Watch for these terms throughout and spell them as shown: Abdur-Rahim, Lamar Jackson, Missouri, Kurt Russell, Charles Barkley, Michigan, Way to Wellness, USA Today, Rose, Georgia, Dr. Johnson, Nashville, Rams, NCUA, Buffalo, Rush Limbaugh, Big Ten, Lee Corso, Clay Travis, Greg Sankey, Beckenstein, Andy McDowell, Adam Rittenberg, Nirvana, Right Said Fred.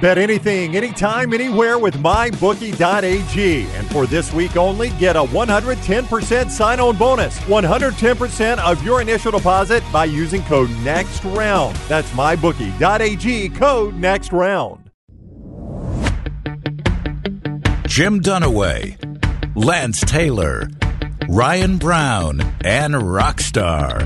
Bet anything, anytime, anywhere with MyBookie.ag. And for this week only, get a 110% sign-on bonus. 110% of your initial deposit by using code NEXTROUND. That's MyBookie.ag, code NEXTROUND. Jim Dunaway, Lance Taylor, Ryan Brown, and Rockstar.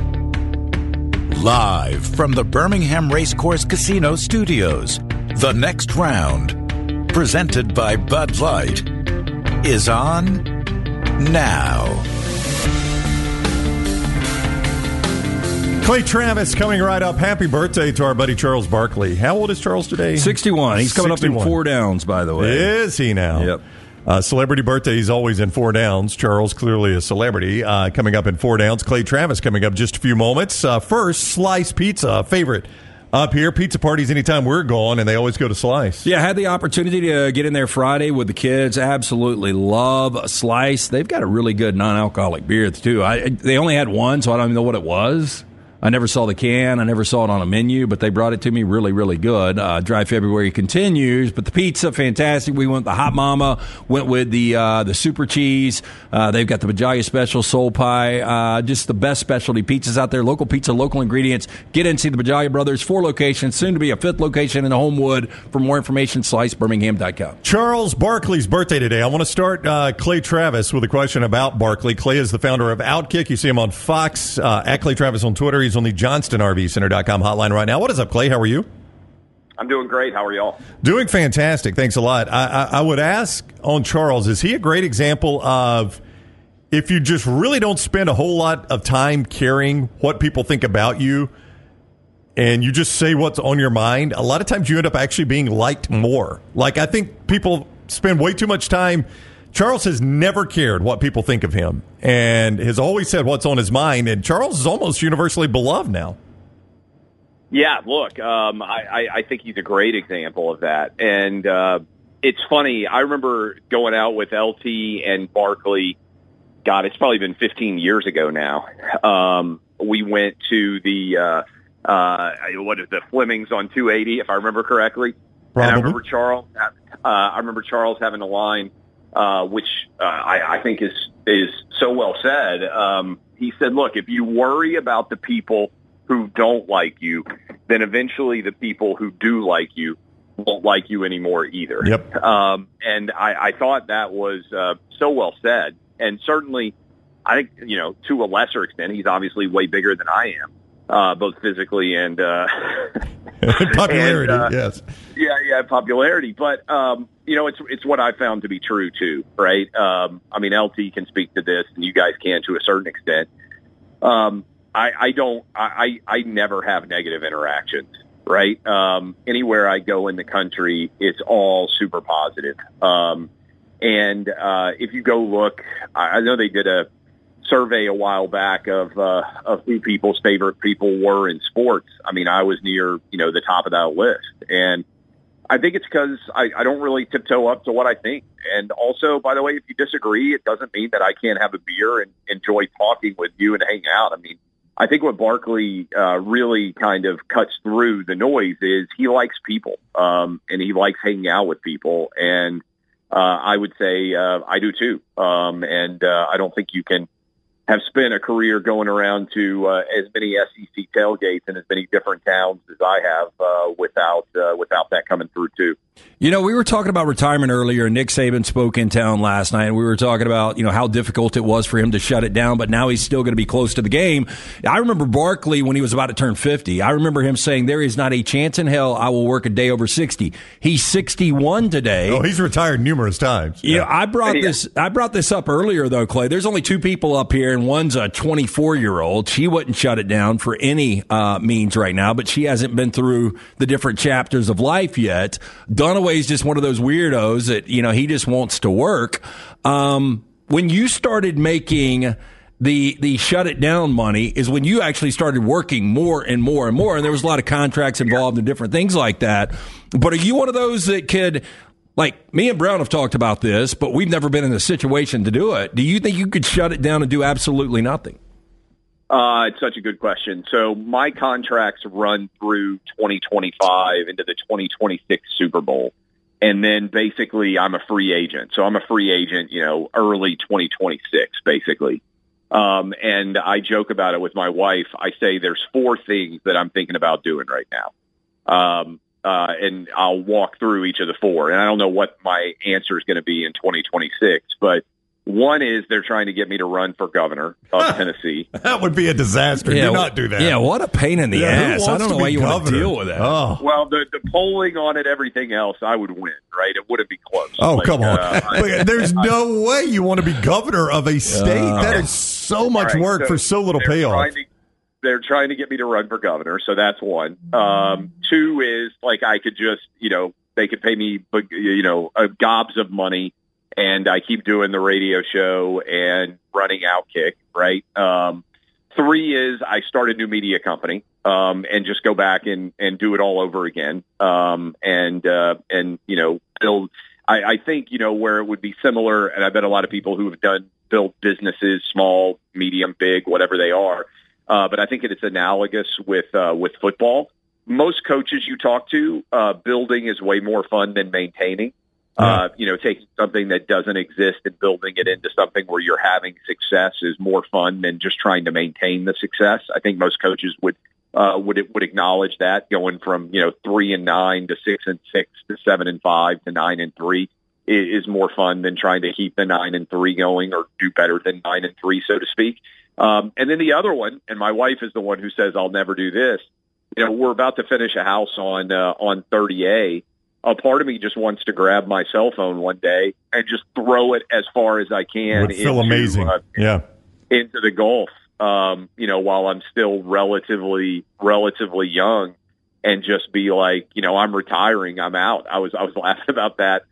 Live from the Birmingham Racecourse Casino Studios, The Next Round, presented by Bud Light, is on now. Clay Travis coming right up. Happy birthday to our buddy Charles Barkley. How old is Charles today? 61. He's coming 61. Up in 4 downs, by the way. Is he now? Yep. Celebrity birthday, he's always in 4 downs. Charles, clearly a celebrity, coming up in 4 downs. Clay Travis coming up just a few moments. First, Slice Pizza, favorite up here. Pizza parties anytime we're gone, and they always go to Slice. Yeah, I had the opportunity to get in there Friday with the kids. Absolutely love Slice. They've got a really good non-alcoholic beer, too. They only had one, so I don't even know what it was. I never saw the can. I never saw it on a menu, but they brought it to me really, really good. Dry February continues, but the pizza, fantastic. We went with the Hot Mama, went with the Super Cheese. They've got the Bajaya Special, Soul Pie, just the best specialty pizzas out there. Local pizza, local ingredients. Get in, see the Bajaya Brothers. 4 locations, soon to be a 5th location in the Homewood. For more information, SliceBirmingham.com. Charles Barkley's birthday today. I want to start Clay Travis with a question about Barkley. Clay is the founder of Outkick. You see him on Fox, at Clay Travis on Twitter. He's on the JohnstonRVCenter.com hotline right now. What is up, Clay? How are you? I'm doing great. How are y'all? Doing fantastic. Thanks a lot. I would ask on Charles, is he a great example of if you just really don't spend a whole lot of time caring what people think about you and you just say what's on your mind, a lot of times you end up actually being liked more. Like, I think people spend way too much time. Charles has never cared what people think of him and has always said what's on his mind, and Charles is almost universally beloved now. Yeah, look, I think he's a great example of that. And it's funny, I remember going out with LT and Barkley, God, it's probably been 15 years ago now. We went to the what is the Flemings on 280, if I remember correctly. Probably. And I remember Charles having a line, which I think is so well said. He said, look, if you worry about the people who don't like you, then eventually the people who do like you won't like you anymore either. Yep. And I thought that was so well said. And certainly, I think, you know, to a lesser extent, he's obviously way bigger than I am, both physically and popularity. Yes. Yeah, popularity. But, you know, it's what I found to be true, too, right? I mean, LT can speak to this, and you guys can to a certain extent. I never have negative interactions, right? Anywhere I go in the country, it's all super positive. And if you go look, I know they did a survey a while back of who people's favorite people were in sports. I mean, I was near, you know, the top of that list. And I think it's because I don't really tiptoe up to what I think. And also, by the way, if you disagree, it doesn't mean that I can't have a beer and enjoy talking with you and hang out. I mean, I think what Barkley really kind of cuts through the noise is he likes people, and he likes hanging out with people. And I would say I do too. And I don't think you can have spent a career going around to as many SEC tailgates and as many different towns as I have without that coming through, too. You know, we were talking about retirement earlier, and Nick Saban spoke in town last night, and we were talking about, you know, how difficult it was for him to shut it down, but now he's still going to be close to the game. I remember Barkley when he was about to turn 50. I remember him saying, there is not a chance in hell I will work a day over 60. He's 61 today. Oh, he's retired numerous times. Yeah, I brought this up earlier, though, Clay. There's only 2 people up here, and one's a 24-year-old. She wouldn't shut it down for any means right now, but she hasn't been through the different chapters of life yet. Dunaway's just one of those weirdos that, you know, he just wants to work. When you started making the shut it down money is when you actually started working more and more and more, and there was a lot of contracts involved and different things like that. But are you one of those that could, like, me and Brown have talked about this, but we've never been in a situation to do it. Do you think you could shut it down and do absolutely nothing? It's such a good question. So my contracts run through 2025 into the 2026 Super Bowl. And then basically I'm a free agent. So I'm a free agent, you know, early 2026, basically. And I joke about it with my wife. I say there's four things that I'm thinking about doing right now. And I'll walk through each of the four. And I don't know what my answer is going to be in 2026, but one is they're trying to get me to run for governor of Tennessee. That would be a disaster. Yeah, do not do that. Yeah, what a pain in the ass. I don't know why you want to deal with that. Oh. Well, the polling on it, everything else, I would win, right? It wouldn't be close. Oh, like, come on. There's no way you want to be governor of a state. That is so much work for so little payoff. They're trying to get me to run for governor, so that's one. Two is, like, I could just, you know, they could pay me, you know, gobs of money. And I keep doing the radio show and running Outkick, right? Three is I start a new media company and just go back and do it all over again. And you know, build. I think, you know, where it would be similar, and I bet a lot of people who have built businesses, small, medium, big, whatever they are. But I think it's analogous with football. Most coaches you talk to, building is way more fun than maintaining. You know, taking something that doesn't exist and building it into something where you're having success is more fun than just trying to maintain the success. I think most coaches would acknowledge that, going from, you know, 3-9 to 6-6 to 7-5 to 9-3 is more fun than trying to keep the 9-3 going or do better than 9-3, so to speak. And then the other one, and my wife is the one who says I'll never do this. You know, we're about to finish a house on 30A. A part of me just wants to grab my cell phone one day and just throw it as far as I can. It would feel amazing. Into the Gulf, you know, while I'm still relatively young, and just be like, you know, I'm retiring, I'm out. I was laughing about that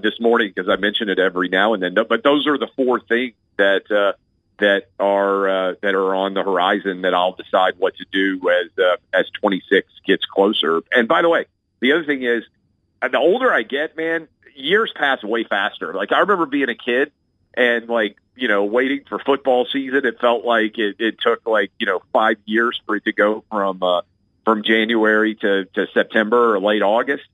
this morning because I mention it every now and then. But those are the four things that are on the horizon that I'll decide what to do as 26 gets closer. And by the way, the other thing is, the older I get, man, years pass way faster. Like, I remember being a kid and, like, you know, waiting for football season. It felt like it took, like, you know, 5 years for it to go from January to September or late August.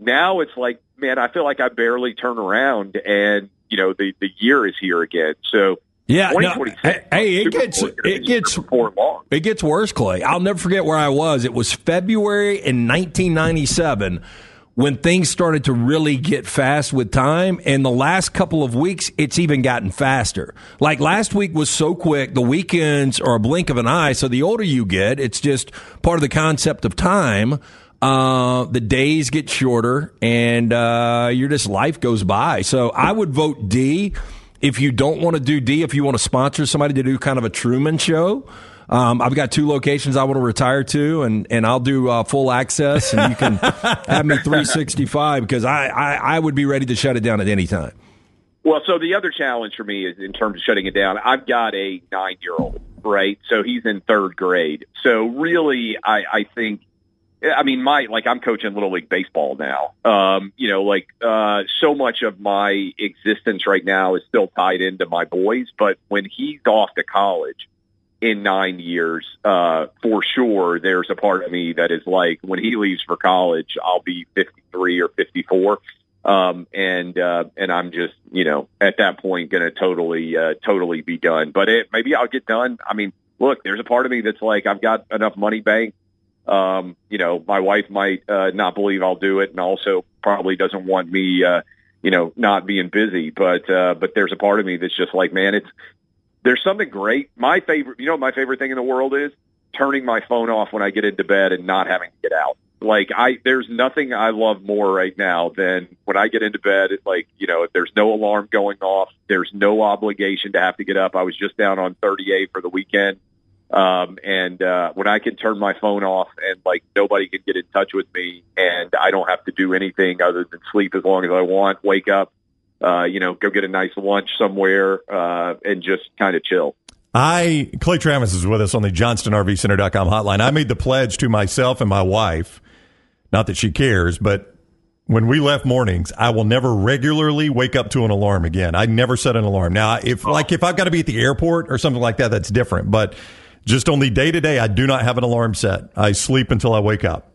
Now it's like, man, I feel like I barely turn around and, you know, the year is here again. So, yeah, no, hey, it gets worse, Clay. I'll never forget where I was. It was February in 1997. When things started to really get fast with time, and the last couple of weeks, it's even gotten faster. Like, last week was so quick, the weekends are a blink of an eye, so the older you get, it's just part of the concept of time. The days get shorter, and your just life goes by. So I would vote D. If you don't want to do D, if you want to sponsor somebody to do kind of a Truman Show, I've got 2 locations I want to retire to, and I'll do full access, and you can have me 365 because I would be ready to shut it down at any time. Well, so the other challenge for me is in terms of shutting it down. I've got a 9-year-old, right? So he's in 3rd grade. So really, I think, I mean, I'm coaching Little League Baseball now. You know, like, so much of my existence right now is still tied into my boys, but when he's off to college, in 9 years, for sure, there's a part of me that is like, when he leaves for college, I'll be 53 or 54. And I'm just, you know, at that point going to totally be done, but maybe I'll get done. I mean, look, there's a part of me that's like, I've got enough money banked. You know, my wife might, not believe I'll do it. And also probably doesn't want me, you know, not being busy, but there's a part of me that's just like, man, there's something great. My favorite thing in the world is turning my phone off when I get into bed and not having to get out. Like, there's nothing I love more right now than when I get into bed. It's like, you know, if there's no alarm going off, there's no obligation to have to get up. I was just down on 30A for the weekend. When I can turn my phone off and, like, nobody can get in touch with me and I don't have to do anything other than sleep as long as I want, wake up, you know, go get a nice lunch somewhere, and just kind of chill. Clay Travis is with us on the JohnstonRVCenter.com hotline. I made the pledge to myself and my wife, not that she cares, but when we left mornings, I will never regularly wake up to an alarm again. I never set an alarm. Now, if I've got to be at the airport or something like that, that's different. But just on the day-to-day, I do not have an alarm set. I sleep until I wake up.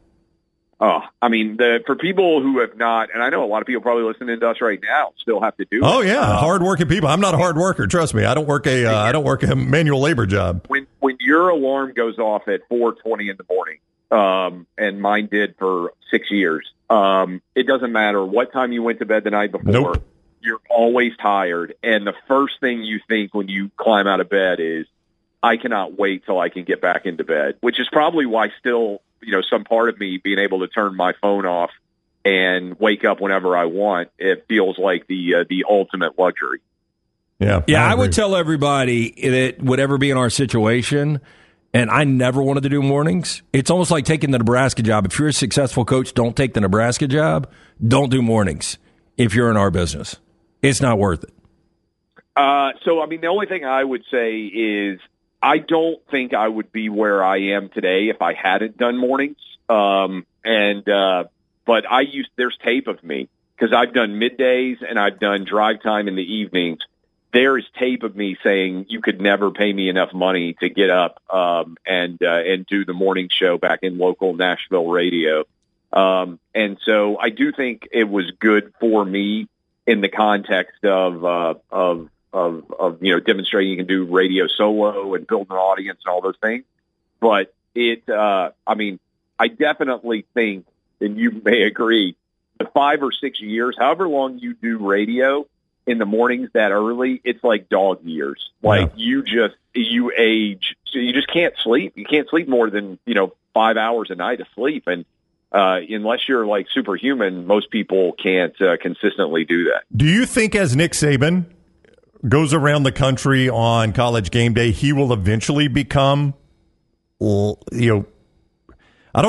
Oh, I mean, for people who have not, and I know a lot of people probably listening to us right now still have to do. Oh yeah, hardworking people. I'm not a hard worker. Trust me, I don't work a manual labor job. When your alarm goes off at 4:20 in the morning, and mine did for 6 years, it doesn't matter what time you went to bed the night before. Nope. You're always tired, and the first thing you think when you climb out of bed is, I cannot wait till I can get back into bed, which is probably why still. You know, some part of me being able to turn my phone off and wake up whenever I want, it feels like the ultimate luxury. Yeah, I would tell everybody that whatever be in our situation, and I never wanted to do mornings. It's almost like taking the Nebraska job. If you're a successful coach, don't take the Nebraska job. Don't do mornings if you're in our business. It's not worth it. So, I mean, the only thing I would say is, I don't think I would be where I am today if I hadn't done mornings. But there's tape of me because I've done middays and I've done drive time in the evenings. There is tape of me saying you could never pay me enough money to get up, and do the morning show back in local Nashville radio. And so I do think it was good for me in the context of you know, demonstrating you can do radio solo and build an audience and all those things. But I definitely think, and you may agree, the 5 or 6 years, however long you do radio in the mornings that early, it's like dog years. Like you age, so you just can't sleep. You can't sleep more than, 5 hours a night of sleep. And unless you're like superhuman, most people can't consistently do that. Do you think as Nick Saban goes around the country on college game day, he will eventually become, I don't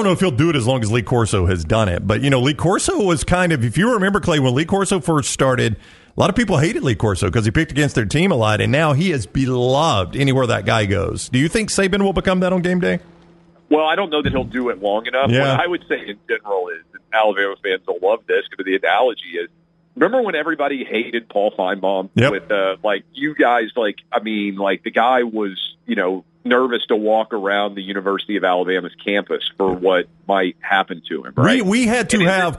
know if he'll do it as long as Lee Corso has done it, but, Lee Corso was kind of, if you remember, Clay, when Lee Corso first started, a lot of people hated Lee Corso because he picked against their team a lot, and now he is beloved anywhere that guy goes. Do you think Saban will become that on game day? Well, I don't know that he'll do it long enough. Yeah. What I would say in general is, Alabama fans will love this because the analogy is, remember when everybody hated Paul Finebaum? Yep. With, you guys, the guy was, nervous to walk around the University of Alabama's campus for what might happen to him, right? We had to have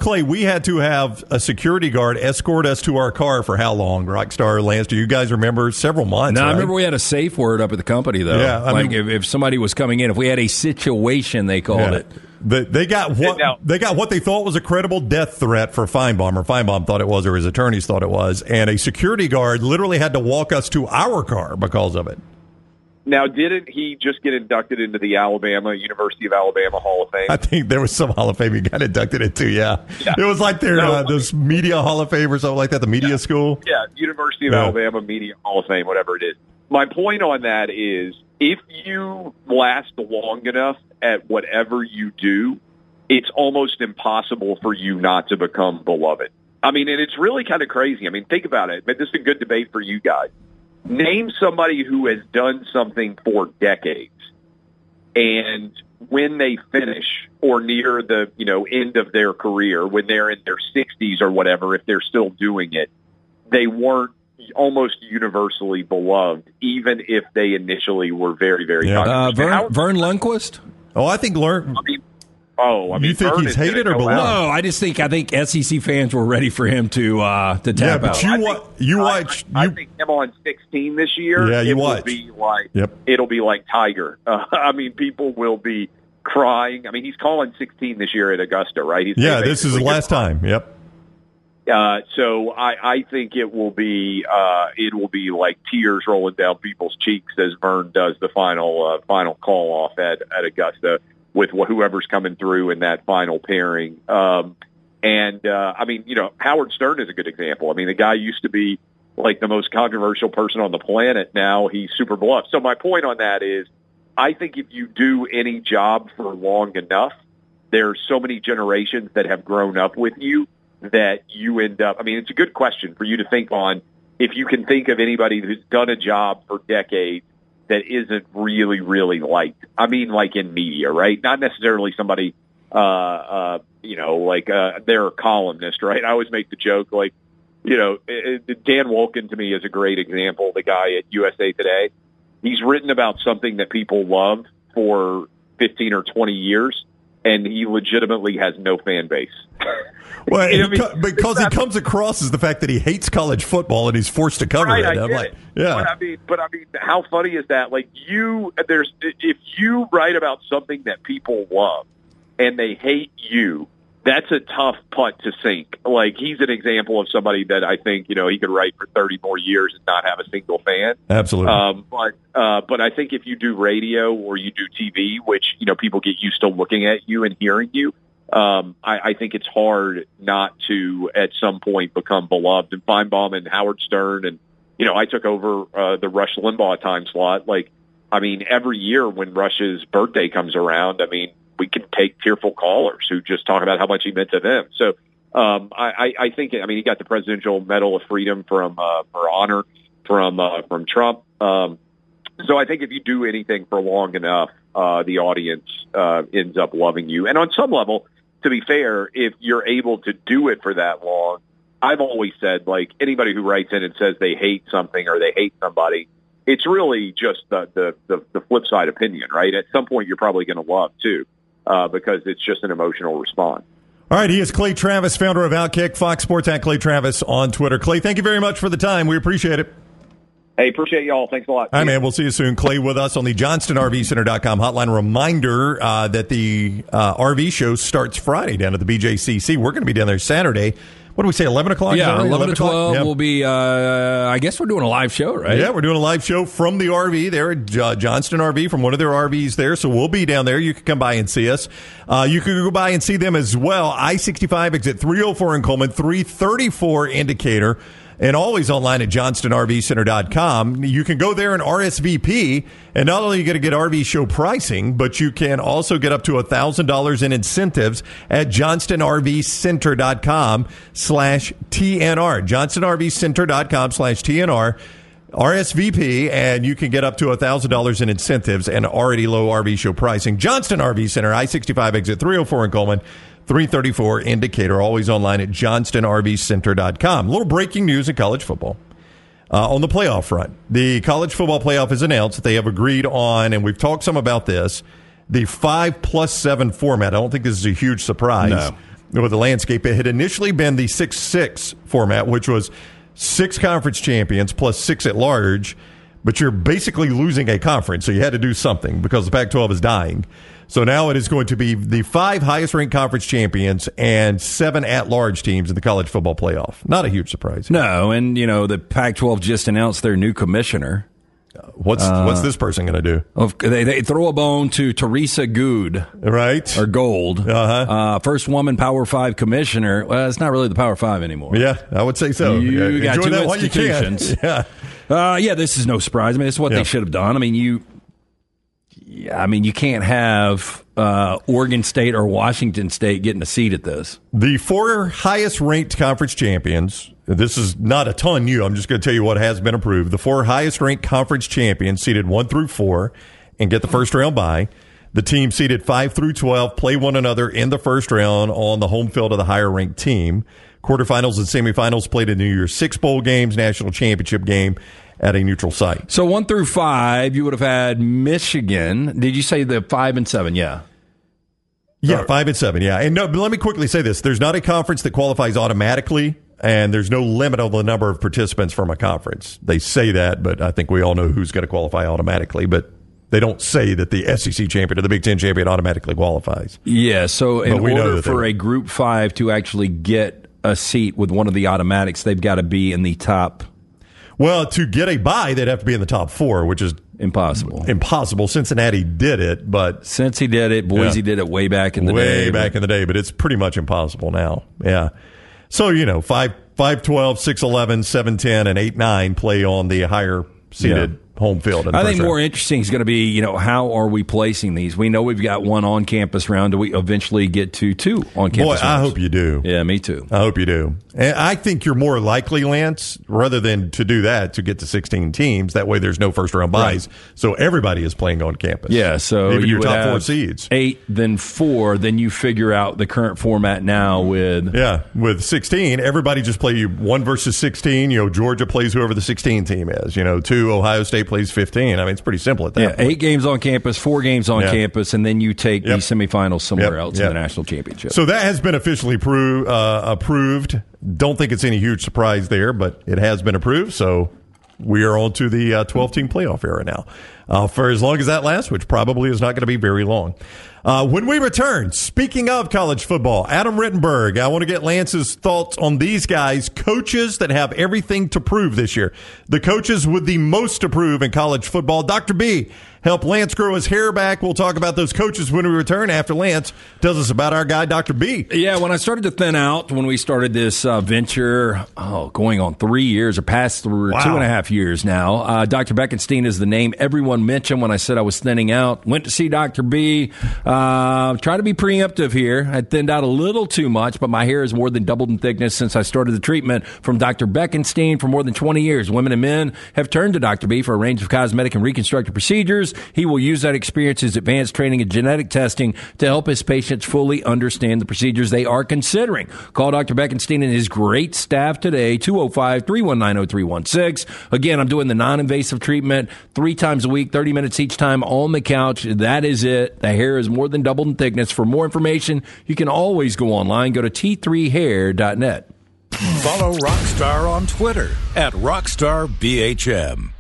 a security guard escort us to our car for how long, Rockstar Lance? Do you guys remember? Several months. No, right? I remember we had a safe word up at the company, though. Yeah, if somebody was coming in, if we had a situation, they called it. They got what they thought was a credible death threat for Finebaum, or Finebaum thought it was, or his attorneys thought it was, and a security guard literally had to walk us to our car because of it. Now, didn't he just get inducted into the University of Alabama Hall of Fame? I think there was some Hall of Fame he got inducted into, yeah. It was like this media Hall of Fame or something like that, the media school. Yeah, University of Alabama Media Hall of Fame, whatever it is. My point on that is, if you last long enough at whatever you do, it's almost impossible for you not to become beloved. I mean, and it's really kind of crazy. I mean, think about it. But this is a good debate for you guys. Name somebody who has done something for decades, and when they finish or near the end of their career, when they're in their 60s or whatever, if they're still doing it, they weren't almost universally beloved, even if they initially were very, very controversial. Vern Lundquist? Oh, I think Lundquist. You think Vern he's hated or beloved? No, I think SEC fans were ready for him to tap out. Yeah, but I think him on 16 this year. Yeah, it'll be like Tiger. People will be crying. I mean, he's calling 16 this year at Augusta, right? This is the last time. Yep. So I think it will be like tears rolling down people's cheeks as Vern does the final call off at Augusta, with whoever's coming through in that final pairing. Howard Stern is a good example. I mean, the guy used to be like the most controversial person on the planet. Now he's super beloved. So my point on that is, I think if you do any job for long enough, there's so many generations that have grown up with you that you end up, it's a good question for you to think on. If you can think of anybody who's done a job for decades that isn't really, really liked. Like in media, right? Not necessarily somebody, they're a columnist, right? I always make the joke, Dan Wolken to me is a great example, the guy at USA Today. He's written about something that people love for 15 or 20 years, and he legitimately has no fan base. Well, I mean, because he comes across as the fact that he hates college football and he's forced to cover it. I'm like, yeah. But I mean, how funny is that? Like, if you write about something that people love and they hate you, that's a tough putt to sink. Like, he's an example of somebody that I think, you know, he could write for 30 more years and not have a single fan. Absolutely. But I think if you do radio or you do TV, which, you know, people get used to looking at you and hearing you, I think it's hard not to at some point become beloved. And Finebaum and Howard Stern and, you know, I took over the Rush Limbaugh time slot. Like, I mean, every year when Rush's birthday comes around, I mean, we can take tearful callers who just talk about how much he meant to them. So I think, I mean, he got the Presidential Medal of Freedom for honor from Trump. So I think if you do anything for long enough, the audience ends up loving you. And on some level, to be fair, if you're able to do it for that long, I've always said, like, anybody who writes in and says they hate something or they hate somebody, it's really just the flip side opinion, right? At some point, you're probably going to love too. Because it's just an emotional response. All right, he is Clay Travis, founder of Outkick, Fox Sports at Clay Travis on Twitter. Clay, thank you very much for the time. We appreciate it. Hey, appreciate y'all. Thanks a lot. All right, man. We'll see you soon. Clay with us on the JohnstonRVCenter.com hotline. Reminder that the RV show starts Friday down at the BJCC. We're going to be down there Saturday. What do we say, 11 o'clock? Yeah, 11 to 12. Yep. We'll be, I guess we're doing a live show, right? Yeah, we're doing a live show from the RV there at Johnston RV, from one of their RVs there. So we'll be down there. You can come by and see us. You can go by and see them as well. I-65 exit 304 in Coleman, 334 Indicator, and always online at JohnstonRVCenter.com. You can go there and RSVP, and not only are you going to get RV show pricing, but you can also get up to $1,000 in incentives at JohnstonRVCenter.com/TNR. JohnstonRVCenter.com/TNR. RSVP, and you can get up to $1,000 in incentives and already low RV show pricing. Johnston RV Center, I-65 exit 304 in Coleman, 334 Indicator, always online at JohnstonRVCenter.com. A little breaking news in college football. On the playoff front, the college football playoff has announced that they have agreed on, and we've talked some about this, the 5+7 format. I don't think this is a huge surprise. No. With the landscape, it had initially been the 6-6 format, which was 6 conference champions plus 6 at large, but you're basically losing a conference, so you had to do something because the Pac-12 is dying. So now it is going to be the 5 highest-ranked conference champions and 7 at-large teams in the college football playoff. Not a huge surprise. No, and, you know, the Pac-12 just announced their new commissioner. What's this person going to do? They throw a bone to Teresa Goode. Right. Or Gold. Uh-huh. First woman Power 5 commissioner. Well, it's not really the Power 5 anymore. Yeah, I would say so. You got two institutions. Yeah. This is no surprise. I mean, it's what they should have done. I mean, you can't have Oregon State or Washington State getting a seat at this. The 4 highest-ranked conference champions, this is not a ton new, I'm just going to tell you what has been approved. The 4 highest-ranked conference champions, seeded 1 through 4, and get the first round bye. The team seeded 5 through 12 play one another in the first round on the home field of the higher-ranked team. Quarterfinals and semifinals played in the New Year's Six bowl games, national championship game at a neutral site. So 1 through 5, you would have had Michigan. Did you say the 5 and 7? Yeah. Yeah, 5 and 7. Yeah. And no, but let me quickly say this. There's not a conference that qualifies automatically, and there's no limit on the number of participants from a conference. They say that, but I think we all know who's going to qualify automatically. But they don't say that the SEC champion or the Big Ten champion automatically qualifies. Yeah. So in order for a Group 5 to actually get a seat with one of the automatics, they've got to be in the top. Well, to get a bye, they'd have to be in the top 4, which is impossible. Impossible. Cincinnati did it, but Boise did it way back in the day. Way back in the day, but it's pretty much impossible now. Yeah. So, you know, 5-12, 6-11, 7-10, and 8-9 play on the higher seeded home field. I think more interesting is going to be, you know, how are we placing these? We know we've got 1 on-campus round. Do we eventually get to 2 on-campus rounds? Boy, I hope you do. Yeah, me too. I hope you do. And I think you're more likely, Lance, rather than to do that, to get to 16 teams. That way there's no first-round buys. Right. So everybody is playing on campus. Yeah, so even you your top 4 seeds. 8, then 4, then you figure out the current format now with... Yeah, with 16, everybody just play 1 versus 16. You know, Georgia plays whoever the 16 team is. You know, 2, Ohio State, State plays 15. I mean, it's pretty simple at that point. 8 games on campus, 4 games on campus, and then you take the semifinals somewhere else in the national championship. So that has been officially approved. Don't think it's any huge surprise there, but it has been approved. So we are on to the 12-team playoff era now for as long as that lasts, which probably is not going to be very long. When we return, speaking of college football, Adam Rittenberg, I want to get Lance's thoughts on these guys, coaches that have everything to prove this year. The coaches with the most to prove in college football. Dr. B helped Lance grow his hair back. We'll talk about those coaches when we return after Lance tells us about our guy, Dr. B. Yeah, when I started to thin out, when we started this venture, going on 3 years or past 2.5 years now, Dr. Beckenstein is the name everyone mentioned when I said I was thinning out. Went to see Dr. B. Trying to be preemptive here. I thinned out a little too much, but my hair has more than doubled in thickness since I started the treatment from Dr. Beckenstein for more than 20 years. Women and men have turned to Dr. B for a range of cosmetic and reconstructive procedures. He will use that experience, his advanced training and genetic testing to help his patients fully understand the procedures they are considering. Call Dr. Beckenstein and his great staff today, 205-319-0316. Again, I'm doing the non-invasive treatment 3 times a week, 30 minutes each time on the couch. That is it. The hair is more than doubled in thickness. For more information, you can always go online. Go to T3Hair.net. Follow Rockstar on Twitter at RockstarBHM.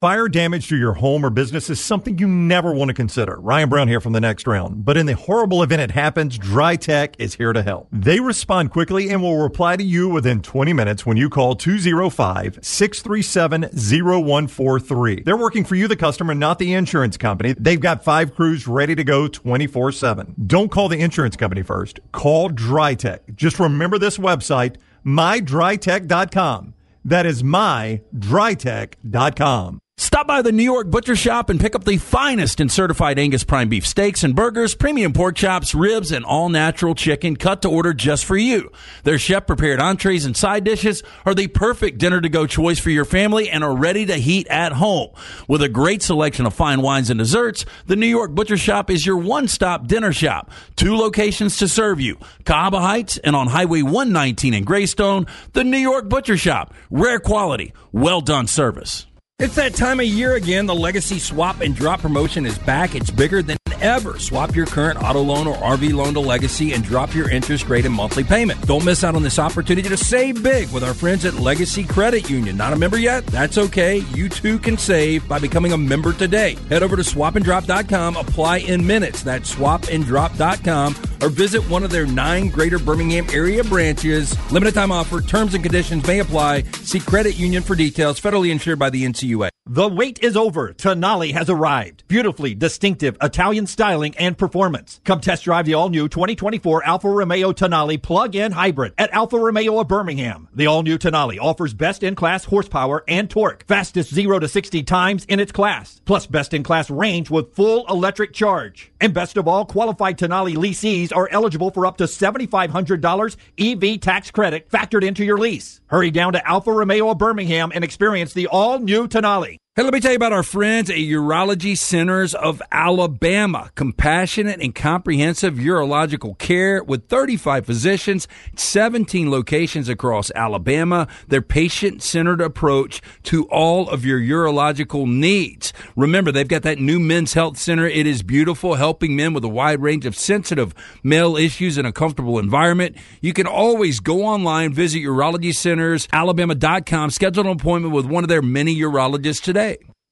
Fire damage to your home or business is something you never want to consider. Ryan Brown here from the Next Round. But in the horrible event it happens, DryTech is here to help. They respond quickly and will reply to you within 20 minutes when you call 205-637-0143. They're working for you, the customer, not the insurance company. They've got 5 crews ready to go 24/7. Don't call the insurance company first. Call DryTech. Just remember this website, mydrytech.com. That is mydrytech.com. Stop by the New York Butcher Shop and pick up the finest in certified Angus prime beef steaks and burgers, premium pork chops, ribs, and all-natural chicken cut to order just for you. Their chef-prepared entrees and side dishes are the perfect dinner-to-go choice for your family and are ready to heat at home. With a great selection of fine wines and desserts, the New York Butcher Shop is your one-stop dinner shop. 2 locations to serve you, Cahaba Heights and on Highway 119 in Greystone. The New York Butcher Shop, rare quality, well-done service. It's that time of year again. The Legacy Swap and Drop promotion is back. It's bigger than ever. Swap your current auto loan or RV loan to Legacy and drop your interest rate and monthly payment. Don't miss out on this opportunity to save big with our friends at Legacy Credit Union. Not a member yet? That's okay. You too can save by becoming a member today. Head over to swapanddrop.com, apply in minutes. That's swapanddrop.com, or visit one of their 9 greater Birmingham area branches. Limited time offer. Terms and conditions may apply. See credit union for details. Federally insured by the NCUA. The wait is over. Tonale has arrived. Beautifully distinctive Italian styling and performance. Come test drive the all-new 2024 Alfa Romeo Tonale plug-in hybrid at Alfa Romeo of Birmingham. The all-new Tonale offers best-in-class horsepower and torque, fastest 0 to 60 times in its class, plus best-in-class range with full electric charge. And best of all, qualified Tonale leasees are eligible for up to $7,500 EV tax credit factored into your lease. Hurry down to Alfa Romeo of Birmingham and experience the all-new Tonale. Hey, let me tell you about our friends at Urology Centers of Alabama. Compassionate and comprehensive urological care with 35 physicians, 17 locations across Alabama. Their patient-centered approach to all of your urological needs. Remember, they've got that new men's health center. It is beautiful, helping men with a wide range of sensitive male issues in a comfortable environment. You can always go online, visit urologycentersalabama.com, schedule an appointment with one of their many urologists today.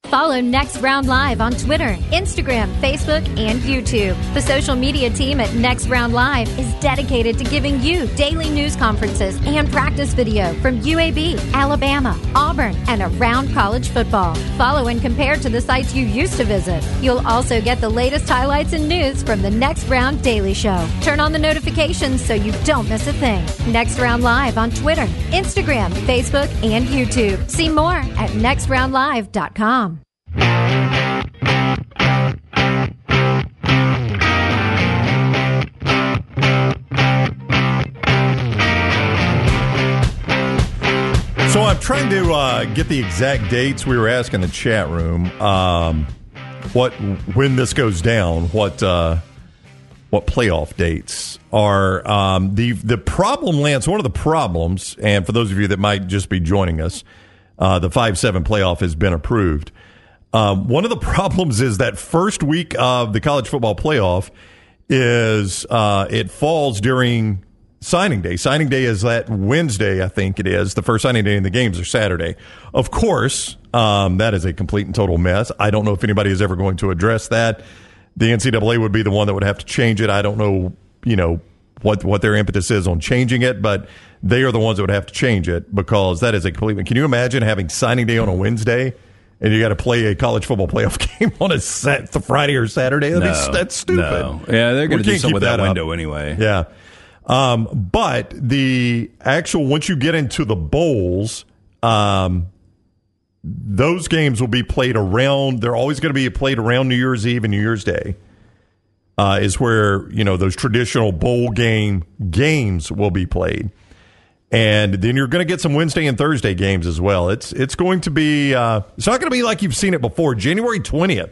Follow Next Round Live on Twitter, Instagram, Facebook, and YouTube. The social media team at Next Round Live is dedicated to giving you daily news conferences and practice video from UAB, Alabama, Auburn, and around college football. Follow and compare to the sites you used to visit. You'll also get the latest highlights and news from the Next Round Daily Show. Turn on the notifications so you don't miss a thing. Next Round Live on Twitter, Instagram, Facebook, and YouTube. See more at nextroundlive.com. So I'm trying to get the exact dates. We were asking the chat room when this goes down, what playoff dates are. The problem, Lance, one of the problems, and for those of you that might just be joining us, The 5-7 playoff has been approved. One of the problems is that first week of the college football playoff is it falls during signing day. Signing day is that Wednesday, I think it is. The first signing day, and the games are Saturday. Of course, that is a complete and total mess. I don't know if anybody is ever going to address that. The NCAA would be the one that would have to change it. I don't know, you know, what their impetus is on changing it, but they are the ones that would have to change it because that is a complete. Can you imagine having signing day on a Wednesday? And you got to play a college football playoff game on a Friday or Saturday. That's stupid. No. Yeah, they're going to do something with that window anyway. Yeah. But the actual, once you get into the bowls, those games will be played around. They're always going to be played around New Year's Eve and New Year's Day is where, you know, those traditional bowl games will be played. And then you're going to get some Wednesday and Thursday games as well. It's going to be it's not going to be like you've seen it before. January 20th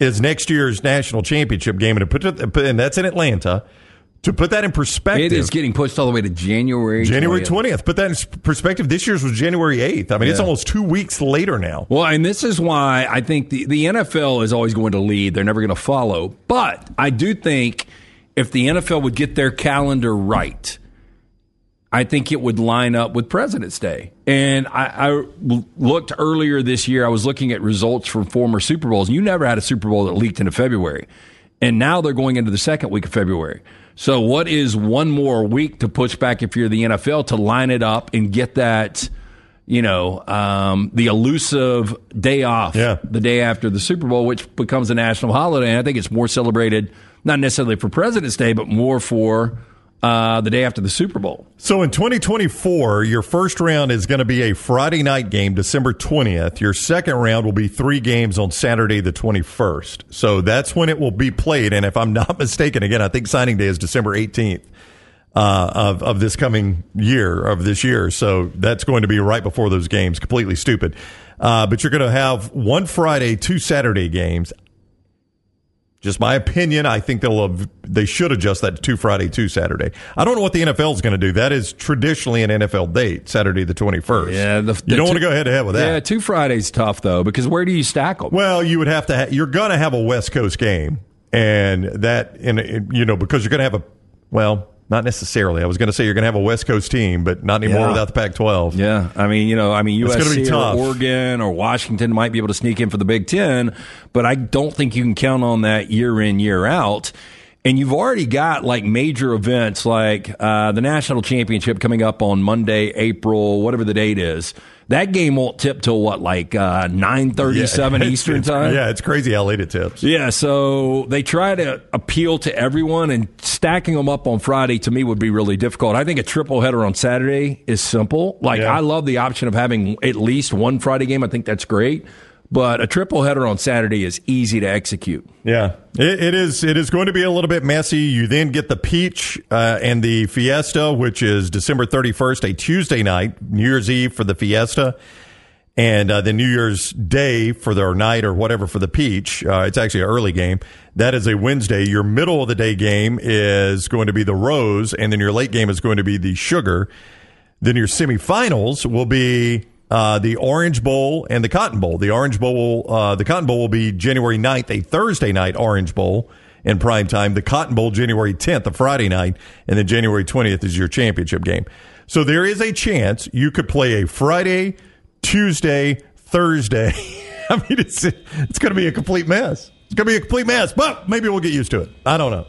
is next year's national championship game, and that's in Atlanta. To put that in perspective, it is getting pushed all the way to January 20th. Put that in perspective. This year's was January 8th. I mean, It's almost 2 weeks later now. Well, and this is why I think the NFL is always going to lead. They're never going to follow. But I do think if the NFL would get their calendar right, I think it would line up with President's Day. And I looked earlier this year, I was looking at results from former Super Bowls. You never had a Super Bowl that leaked into February. And now they're going into the second week of February. So what is one more week to push back if you're the NFL to line it up and get that, you know, the elusive day off the day after the Super Bowl, which becomes a national holiday. And I think it's more celebrated, not necessarily for President's Day, but more for the day after the Super Bowl. So in 2024, your first round is going to be a Friday night game, December 20th. Your second round will be 3 games on Saturday the 21st. So that's when it will be played. And if I'm not mistaken, again, I think signing day is December 18th of this coming year, of this year. So that's going to be right before those games. Completely stupid. But you're going to have one Friday, 2 Saturday games. Just my opinion, I think they should adjust that to 2 Friday, 2 Saturday. I don't know what the NFL is going to do. That is traditionally an NFL date, Saturday the 21st. Yeah, you don't want to go head-to-head with that. Yeah, 2 Fridays tough, though, because where do you stack them? Well, you would have to you're going to have a West Coast game, and that, and you know, because you're going to have not necessarily. I was going to say you're going to have a West Coast team, but not anymore without the Pac-12. Yeah, I mean, USC or Oregon or Washington might be able to sneak in for the Big Ten, but I don't think you can count on that year in, year out. And you've already got like major events like the national championship coming up on Monday, April, whatever the date is. That game won't tip till what, like 9:37 Eastern time? Yeah, it's crazy how late it tips. Yeah, so they try to appeal to everyone, and stacking them up on Friday to me would be really difficult. I think a triple header on Saturday is simple. Like, I love the option of having at least one Friday game. I think that's great. But a triple header on Saturday is easy to execute. Yeah, it is going to be a little bit messy. You then get the Peach and the Fiesta, which is December 31st, a Tuesday night, New Year's Eve for the Fiesta, and then New Year's Day for their night or whatever for the Peach. It's actually an early game. That is a Wednesday. Your middle of the day game is going to be the Rose, and then your late game is going to be the Sugar. Then your semifinals will be the Orange Bowl and the Cotton Bowl. The Cotton Bowl will be January 9th, a Thursday night Orange Bowl in prime time. The Cotton Bowl, January 10th, a Friday night. And then January 20th is your championship game. So there is a chance you could play a Friday, Tuesday, Thursday. I mean, it's going to be a complete mess. It's going to be a complete mess, but maybe we'll get used to it. I don't know.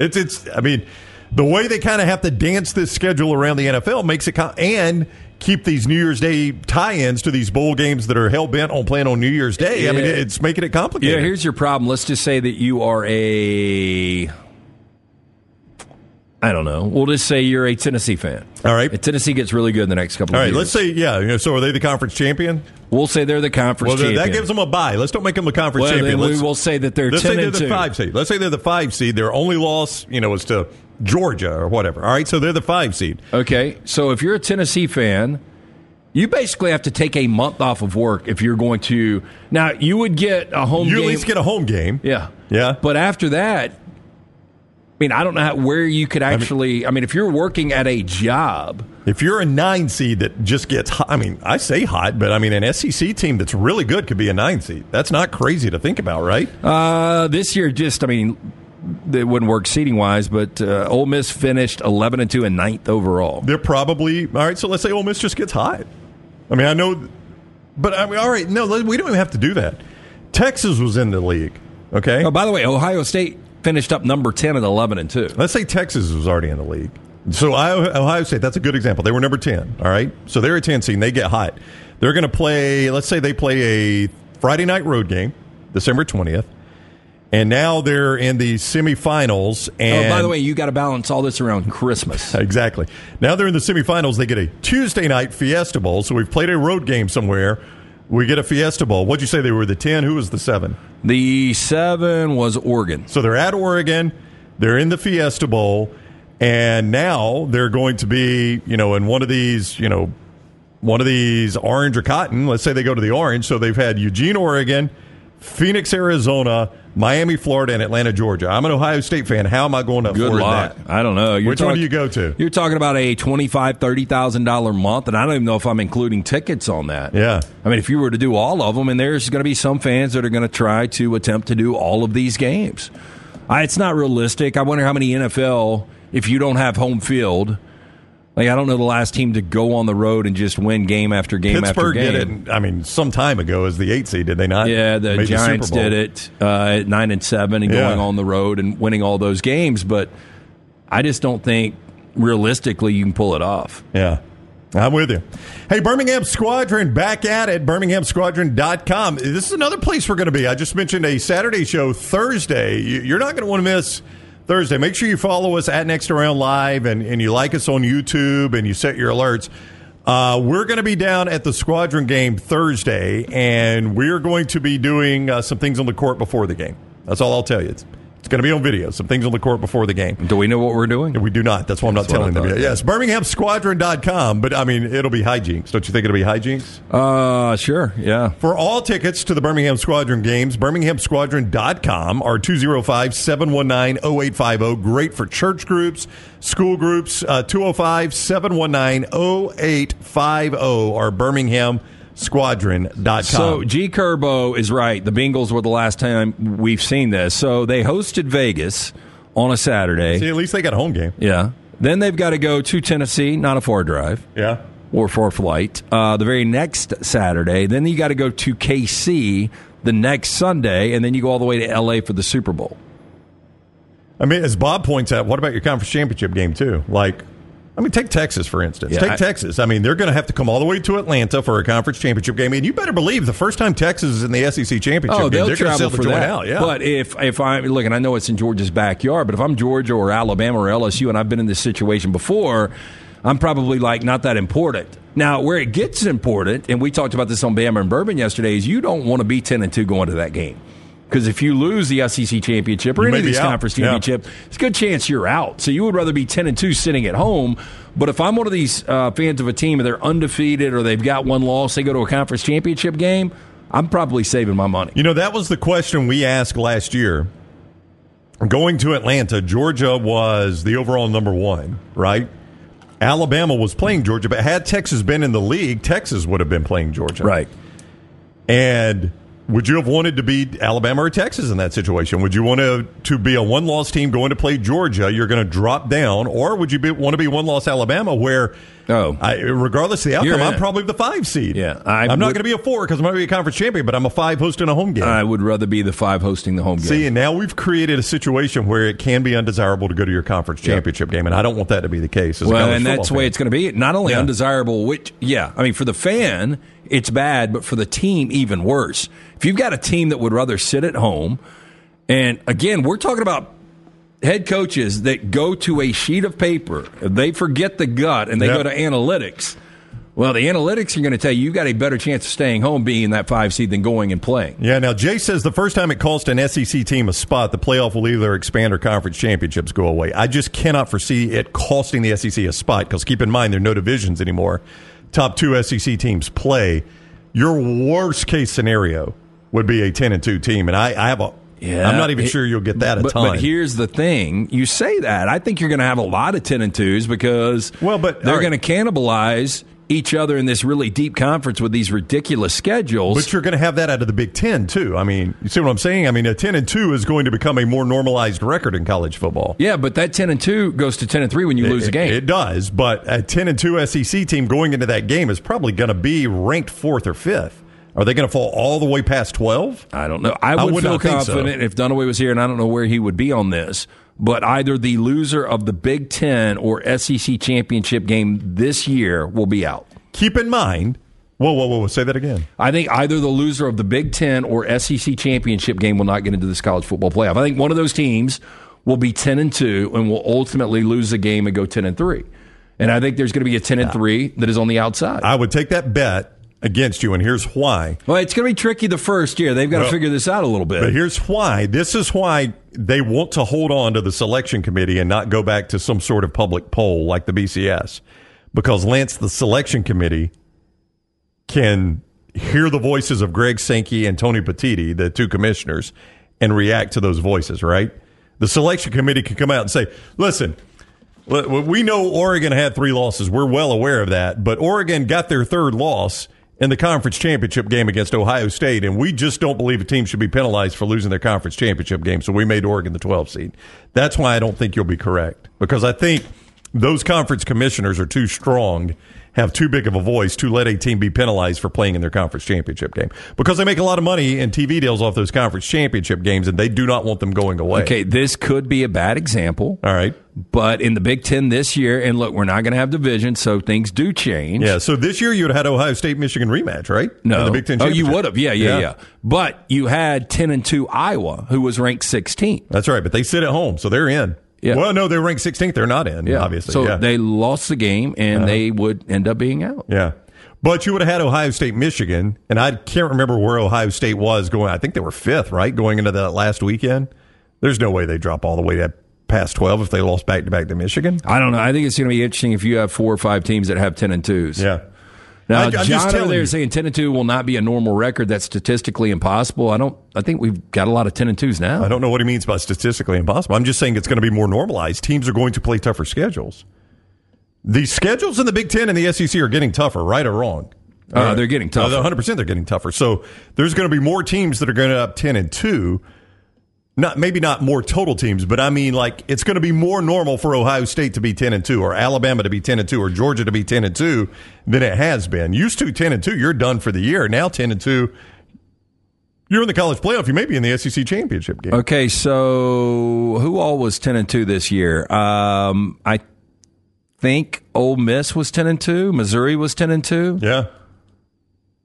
The way they kind of have to dance this schedule around the NFL makes it and keep these New Year's Day tie-ins to these bowl games that are hell-bent on playing on New Year's Day. I mean, it's making it complicated. Yeah, here's your problem. Let's just say that you are I don't know. We'll just say you're a Tennessee fan. All right. And Tennessee gets really good in the next couple of years. All right, let's say, so are they the conference champion? We'll say they're the conference champion. That gives them a bye. Let's don't make them a conference champion. Then we will say that they're 10-2. Let's say they're the 5 seed. Their only loss, was to Georgia or whatever. All right, so they're the 5 seed. Okay, so if you're a Tennessee fan, you basically have to take a month off of work if you're going to. Now, you would get a home game. You at least get a home game. Yeah. Yeah. But after that, I mean, I don't know where you could actually. I mean, if you're working at a job – If you're a 9 seed that just gets hot, I mean, I say hot, but I mean, an SEC team that's really good could be a 9 seed. That's not crazy to think about, right? This year, just, I mean, it wouldn't work seeding-wise, but Ole Miss finished 11-2 and 9th overall. They're probably, all right, so let's say Ole Miss just gets hot. I mean, I know, but I mean, all right, no, we don't even have to do that. Texas was in the league, okay? Oh, by the way, Ohio State finished up number 10 at 11-2. Let's say Texas was already in the league. So Ohio State, that's a good example. They were number 10, all right? So they're a 10 seed, and they get hot. They're going to play, let's say they play a Friday night road game, December 20th. And now they're in the semifinals. And by the way, you got to balance all this around Christmas. Exactly. Now they're in the semifinals. They get a Tuesday night Fiesta Bowl. So we've played a road game somewhere. We get a Fiesta Bowl. What'd you say? They were the 10. Who was the 7? The 7 was Oregon. So they're at Oregon. They're in the Fiesta Bowl. And now they're going to be, you know, in one of these, you know, one of these Orange or Cotton. Let's say they go to the Orange. So they've had Eugene, Oregon, Phoenix, Arizona, Miami, Florida, and Atlanta, Georgia. I'm an Ohio State fan. How am I going to afford that? I don't know. Which one do you go to? You're talking about a $25,000, $30,000 month, and I don't even know if I'm including tickets on that. Yeah. I mean, if you were to do all of them, and there's going to be some fans that are going to try to attempt to do all of these games. It's not realistic. I wonder how many NFL, if you don't have home field, like, I don't know the last team to go on the road and just win game after game after game. Pittsburgh did it, I mean, some time ago as the 8 seed, did they not? Yeah, the Giants did it at 9-7 and going on the road and winning all those games. But I just don't think, realistically, you can pull it off. Yeah, I'm with you. Hey, Birmingham Squadron, back at it, birminghamsquadron.com. This is another place we're going to be. I just mentioned a Saturday show Thursday. You're not going to want to miss Thursday. Make sure you follow us at Next Around Live and you like us on YouTube and you set your alerts. We're going to be down at the Squadron game Thursday, and we're going to be doing some things on the court before the game. That's all I'll tell you. It's going to be on video, some things on the court before the game. Do we know what we're doing? We do not. That's why I'm not telling them yet. Yes, BirminghamSquadron.com. But, I mean, it'll be hijinks. Don't you think it'll be hijinks? Sure, yeah. For all tickets to the Birmingham Squadron games, BirminghamSquadron.com or 205-719-0850. Great for church groups, school groups, 205-719-0850 or Birmingham Squadron.com. So G. Curbo is right. The Bengals were the last time we've seen this. So they hosted Vegas on a Saturday. See, at least they got a home game. Yeah. Then they've got to go to Tennessee, not a far drive. Yeah. Or far flight. The very next Saturday. Then you got to go to KC the next Sunday, and then you go all the way to LA for the Super Bowl. I mean, as Bob points out, what about your conference championship game too? Like, I mean, take Texas, for instance. Yeah, take Texas. I mean, they're going to have to come all the way to Atlanta for a conference championship game. And you better believe the first time Texas is in the SEC championship game, they're going to sell the joint out. Yeah. But if I'm, look, and I know it's in Georgia's backyard, but if I'm Georgia or Alabama or LSU, and I've been in this situation before, I'm probably like, not that important. Now, where it gets important, and we talked about this on Bama and Bourbon yesterday, is you don't want to be 10-2 going to that game. Because if you lose the SEC championship or any of these conference championships, it's a good chance you're out. So you would rather be 10-2 sitting at home. But if I'm one of these fans of a team and they're undefeated or they've got one loss, they go to a conference championship game, I'm probably saving my money. You know, that was the question we asked last year. Going to Atlanta, Georgia was the overall number one, right? Alabama was playing Georgia, but had Texas been in the league, Texas would have been playing Georgia. Right. And would you have wanted to beat Alabama or Texas in that situation? Would you want to be a one-loss team going to play Georgia? You're going to drop down. Or would you want to be one-loss Alabama where, regardless of the outcome, I'm probably the 5 seed. Yeah, I'm not going to be a 4 because I'm going to be a conference champion, but I'm a 5 hosting a home game. I would rather be the 5 hosting the home game. See, and now we've created a situation where it can be undesirable to go to your conference championship game, and I don't want that to be the case. Well, and that's the way it's going to be. Not only undesirable, which, I mean, for the fan, it's bad, but for the team, even worse. If you've got a team that would rather sit at home, and again, we're talking about head coaches that go to a sheet of paper, they forget the gut, and they go to analytics. Well, the analytics are going to tell you got a better chance of staying home being in that 5 seed than going and playing. Yeah, now Jay says the first time it costs an SEC team a spot, the playoff will either expand or conference championships go away. I just cannot foresee it costing the SEC a spot because keep in mind there are no divisions anymore. Top 2 SEC teams play. Your worst case scenario would be a 10-2 team, and I have a Yeah, I'm not even sure you'll get that a ton. But here's the thing. You say that. I think you're going to have a lot of 10-2s because they're going to cannibalize each other in this really deep conference with these ridiculous schedules. But you're going to have that out of the Big Ten, too. I mean, you see what I'm saying? I mean, a 10-2 is going to become a more normalized record in college football. Yeah, but that 10-2 goes to 10-3 when you lose a game. It does, but a 10-2 SEC team going into that game is probably going to be ranked 4th or 5th. Are they going to fall all the way past 12? I don't know. I would feel confident if Dunaway was here, and I don't know where he would be on this, but either the loser of the Big Ten or SEC championship game this year will be out. Keep in mind. Whoa, say that again. I think either the loser of the Big Ten or SEC championship game will not get into this college football playoff. I think one of those teams will be 10-2 and will ultimately lose a game and go 10-3. And I think there's going to be a 10-3 that is on the outside. I would take that bet against you, and here's why. Well, it's going to be tricky the first year. They've got to figure this out a little bit. But here's why. This is why they want to hold on to the selection committee and not go back to some sort of public poll like the BCS. Because, Lance, the selection committee can hear the voices of Greg Sankey and Tony Petitti, the two commissioners, and react to those voices, right? The selection committee can come out and say, listen, we know Oregon had 3 losses. We're well aware of that. But Oregon got their 3rd loss in the conference championship game against Ohio State, and we just don't believe a team should be penalized for losing their conference championship game, so we made Oregon the 12th seed. That's why I don't think you'll be correct, because I think those conference commissioners are too strong, have too big of a voice to let a team be penalized for playing in their conference championship game, because they make a lot of money in TV deals off those conference championship games, and they do not want them going away. Okay, this could be a bad example. All right. But in the Big Ten this year, and look, we're not going to have division, so things do change. Yeah, so this year you would have had Ohio State-Michigan rematch, right? No. In the Big Ten championship. Oh, you would have, yeah. But you had 10-2 Iowa, who was ranked 16th. That's right, but they sit at home, so they're in. Yeah. Well, no, they're ranked 16th. They're not in, obviously. So they lost the game, and they would end up being out. Yeah. But you would have had Ohio State-Michigan, and I can't remember where Ohio State was going. I think they were 5th, right, going into that last weekend. There's no way they drop all the way to past 12 if they lost back-to-back to Michigan? I don't know. I think it's going to be interesting if you have 4 or 5 teams that have 10-2s. Yeah. Now, I'm John over there saying 10-2 will not be a normal record. That's statistically impossible. I think we've got a lot of 10-2s now. I don't know what he means by statistically impossible. I'm just saying it's going to be more normalized. Teams are going to play tougher schedules. The schedules in the Big Ten and the SEC are getting tougher, right or wrong? They're getting tougher. 100% they're getting tougher. So there's going to be more teams that are going to up 10-2. Maybe not more total teams, but I mean, like, it's going to be more normal for Ohio State to be 10-2 or Alabama to be 10-2 or Georgia to be 10-2 than it has been. Used to 10-2, you're done for the year. Now 10-2, you're in the college playoff. You may be in the SEC championship game. Okay, so who all was 10-2 this year? I think Ole Miss was 10-2. Missouri was 10-2. Yeah.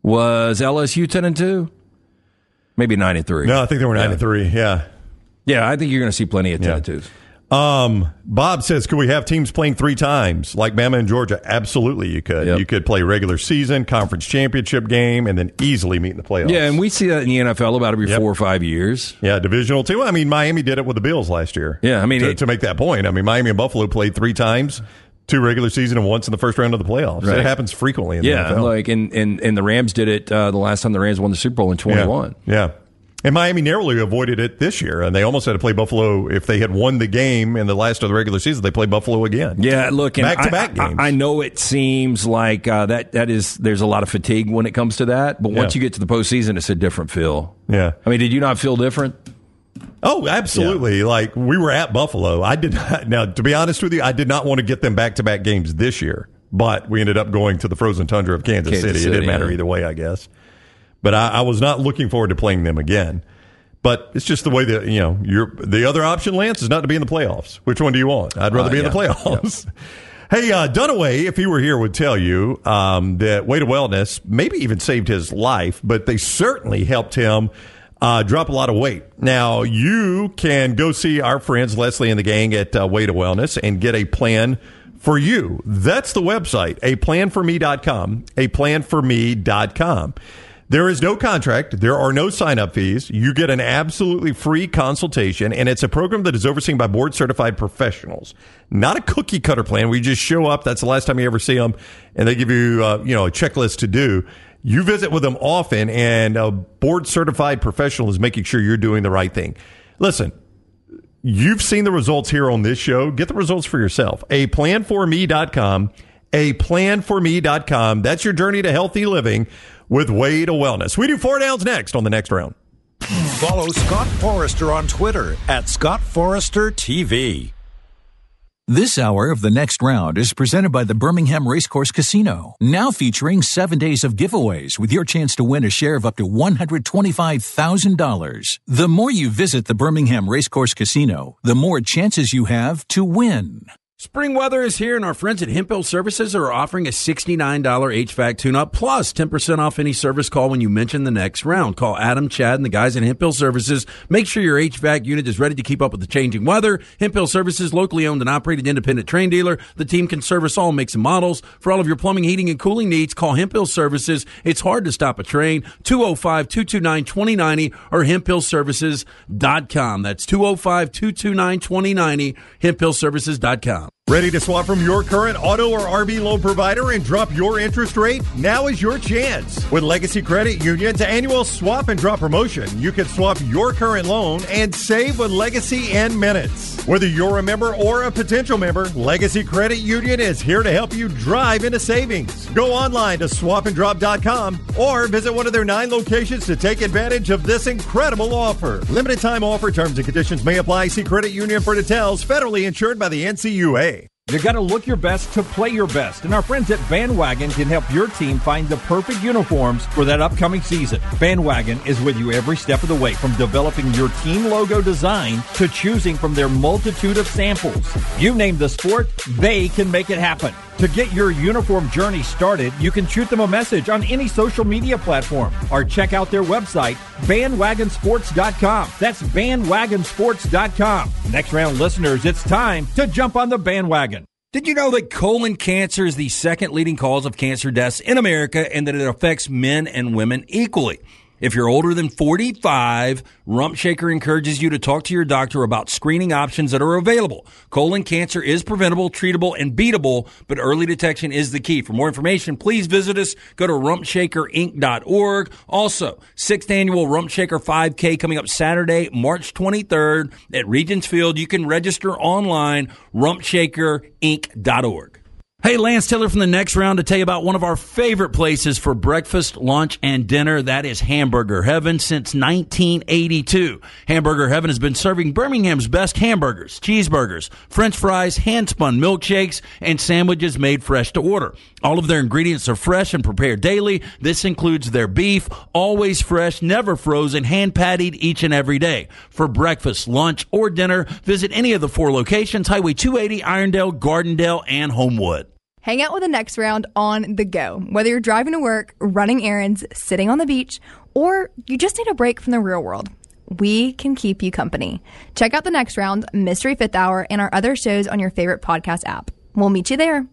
Was LSU 10-2? Maybe 9-3. No, I think they were 9-3. Yeah. Yeah, I think you're going to see plenty of 10-2s. Bob says, could we have teams playing 3 times like Bama and Georgia? Absolutely, you could. Yep. You could play regular season, conference championship game, and then easily meet in the playoffs. Yeah, and we see that in the NFL about every 4 or 5 years. Yeah, divisional too. I mean, Miami did it with the Bills last year. Yeah, I mean, to make that point. I mean, Miami and Buffalo played 3 times. 2 regular season and once in the first round of the playoffs. Right. It happens frequently in the NFL. Yeah, like, and the Rams did it the last time the Rams won the Super Bowl in 21. Yeah. And Miami narrowly avoided it this year, and they almost had to play Buffalo. If they had won the game in the last of the regular season, they play Buffalo again. Yeah, look, back-to-back games. I know it seems like there's a lot of fatigue when it comes to that, but once you get to the postseason, it's a different feel. Yeah. I mean, did you not feel different? Oh, absolutely. Yeah. Like, we were at Buffalo. I did not. Now, to be honest with you, I did not want to get them back-to-back games this year, but we ended up going to the frozen tundra of Kansas City. It didn't matter either way, I guess. But I was not looking forward to playing them again. But it's just the way that, you know, the other option, Lance, is not to be in the playoffs. Which one do you want? I'd rather be in the playoffs. Yeah. Hey, Dunaway, if he were here, would tell you that Way to Wellness maybe even saved his life, but they certainly helped him drop a lot of weight. Now, you can go see our friends Leslie and the gang at Way to Wellness and get a plan for you. That's the website, aplanforme.com, aplanforme.com. There is no contract. There are no sign-up fees. You get an absolutely free consultation, and it's a program that is overseen by board-certified professionals. Not a cookie-cutter plan where you just show up, that's the last time you ever see them, and they give you, a checklist to do. You visit with them often, and a board-certified professional is making sure you're doing the right thing. Listen, you've seen the results here on this show. Get the results for yourself. Aplanforme.com. Aplanforme.com. That's your journey to healthy living with Way to Wellness. We do 4 downs next on the Next Round. Follow Scott Forrester on Twitter at Scott Forrester TV. This hour of the Next Round is presented by the Birmingham Racecourse Casino, now featuring 7 days of giveaways with your chance to win a share of up to $125,000. The more you visit the Birmingham Racecourse Casino, the more chances you have to win. Spring weather is here, and our friends at Hemp Hill Services are offering a $69 HVAC tune-up plus 10% off any service call when you mention the Next Round. Call Adam, Chad, and the guys at Hemp Hill Services. Make sure your HVAC unit is ready to keep up with the changing weather. Hemp Hill Services, locally owned and operated independent train dealer. The team can service all makes and models. For all of your plumbing, heating, and cooling needs, call Hemp Hill Services. It's hard to stop a train. 205-229-2090 or hemphillservices.com. That's 205-229-2090, hemphillservices.com. Ready to swap from your current auto or RV loan provider and drop your interest rate? Now is your chance. With Legacy Credit Union's annual swap and drop promotion, you can swap your current loan and save with Legacy in minutes. Whether you're a member or a potential member, Legacy Credit Union is here to help you drive into savings. Go online to swapanddrop.com or visit one of their 9 locations to take advantage of this incredible offer. Limited time offer, terms and conditions may apply. See Credit Union for details. Federally insured by the NCUA. You got to look your best to play your best, and our friends at Bandwagon can help your team find the perfect uniforms for that upcoming season. Bandwagon is with you every step of the way, from developing your team logo design to choosing from their multitude of samples. You name the sport, they can make it happen. To get your uniform journey started, you can shoot them a message on any social media platform or check out their website, bandwagonsports.com. That's bandwagonsports.com. Next Round listeners, it's time to jump on the bandwagon. Did you know that colon cancer is the second leading cause of cancer deaths in America and that it affects men and women equally? If you're older than 45, Rump Shaker encourages you to talk to your doctor about screening options that are available. Colon cancer is preventable, treatable, and beatable, but early detection is the key. For more information, please visit us. Go to rumpshakerinc.org. Also, 6th annual Rump Shaker 5K coming up Saturday, March 23rd at Regents Field. You can register online, rumpshakerinc.org. Hey, Lance Taylor from the Next Round to tell you about one of our favorite places for breakfast, lunch, and dinner. That is Hamburger Heaven since 1982. Hamburger Heaven has been serving Birmingham's best hamburgers, cheeseburgers, french fries, hand-spun milkshakes, and sandwiches made fresh to order. All of their ingredients are fresh and prepared daily. This includes their beef, always fresh, never frozen, hand-pattied each and every day. For breakfast, lunch, or dinner, visit any of the 4 locations, Highway 280, Irondale, Gardendale, and Homewood. Hang out with the Next Round on the go. Whether you're driving to work, running errands, sitting on the beach, or you just need a break from the real world, we can keep you company. Check out the Next Round, Mystery Fifth Hour, and our other shows on your favorite podcast app. We'll meet you there.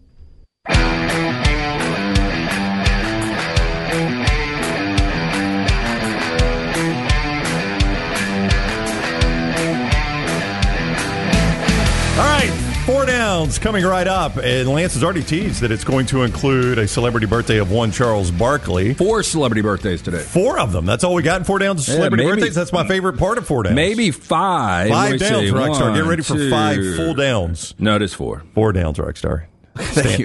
All right. 4 downs coming right up, and Lance has already teased that it's going to include a celebrity birthday of one Charles Barkley. 4 celebrity birthdays today. 4 of them. That's all we got in 4 downs of celebrity birthdays. That's my favorite part of 4 downs. Maybe 5. 5 downs, Rockstar. Get ready for 5 full downs. No, it is 4. 4 downs, Rockstar.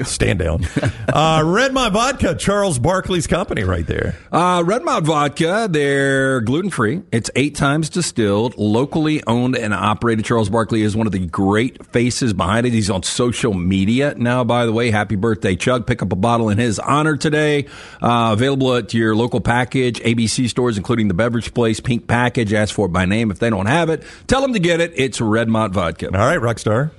Stand down. Red Mott Vodka, Charles Barkley's company right there. Red Mott Vodka, they're gluten-free. It's 8 times distilled, locally owned and operated. Charles Barkley is one of the great faces behind it. He's on social media now, by the way. Happy birthday, Chug. Pick up a bottle in his honor today. Available at your local package, ABC stores, including the Beverage Place, Pink Package. Ask for it by name. If they don't have it, tell them to get it. It's Red Mott Vodka. All right, Rockstar.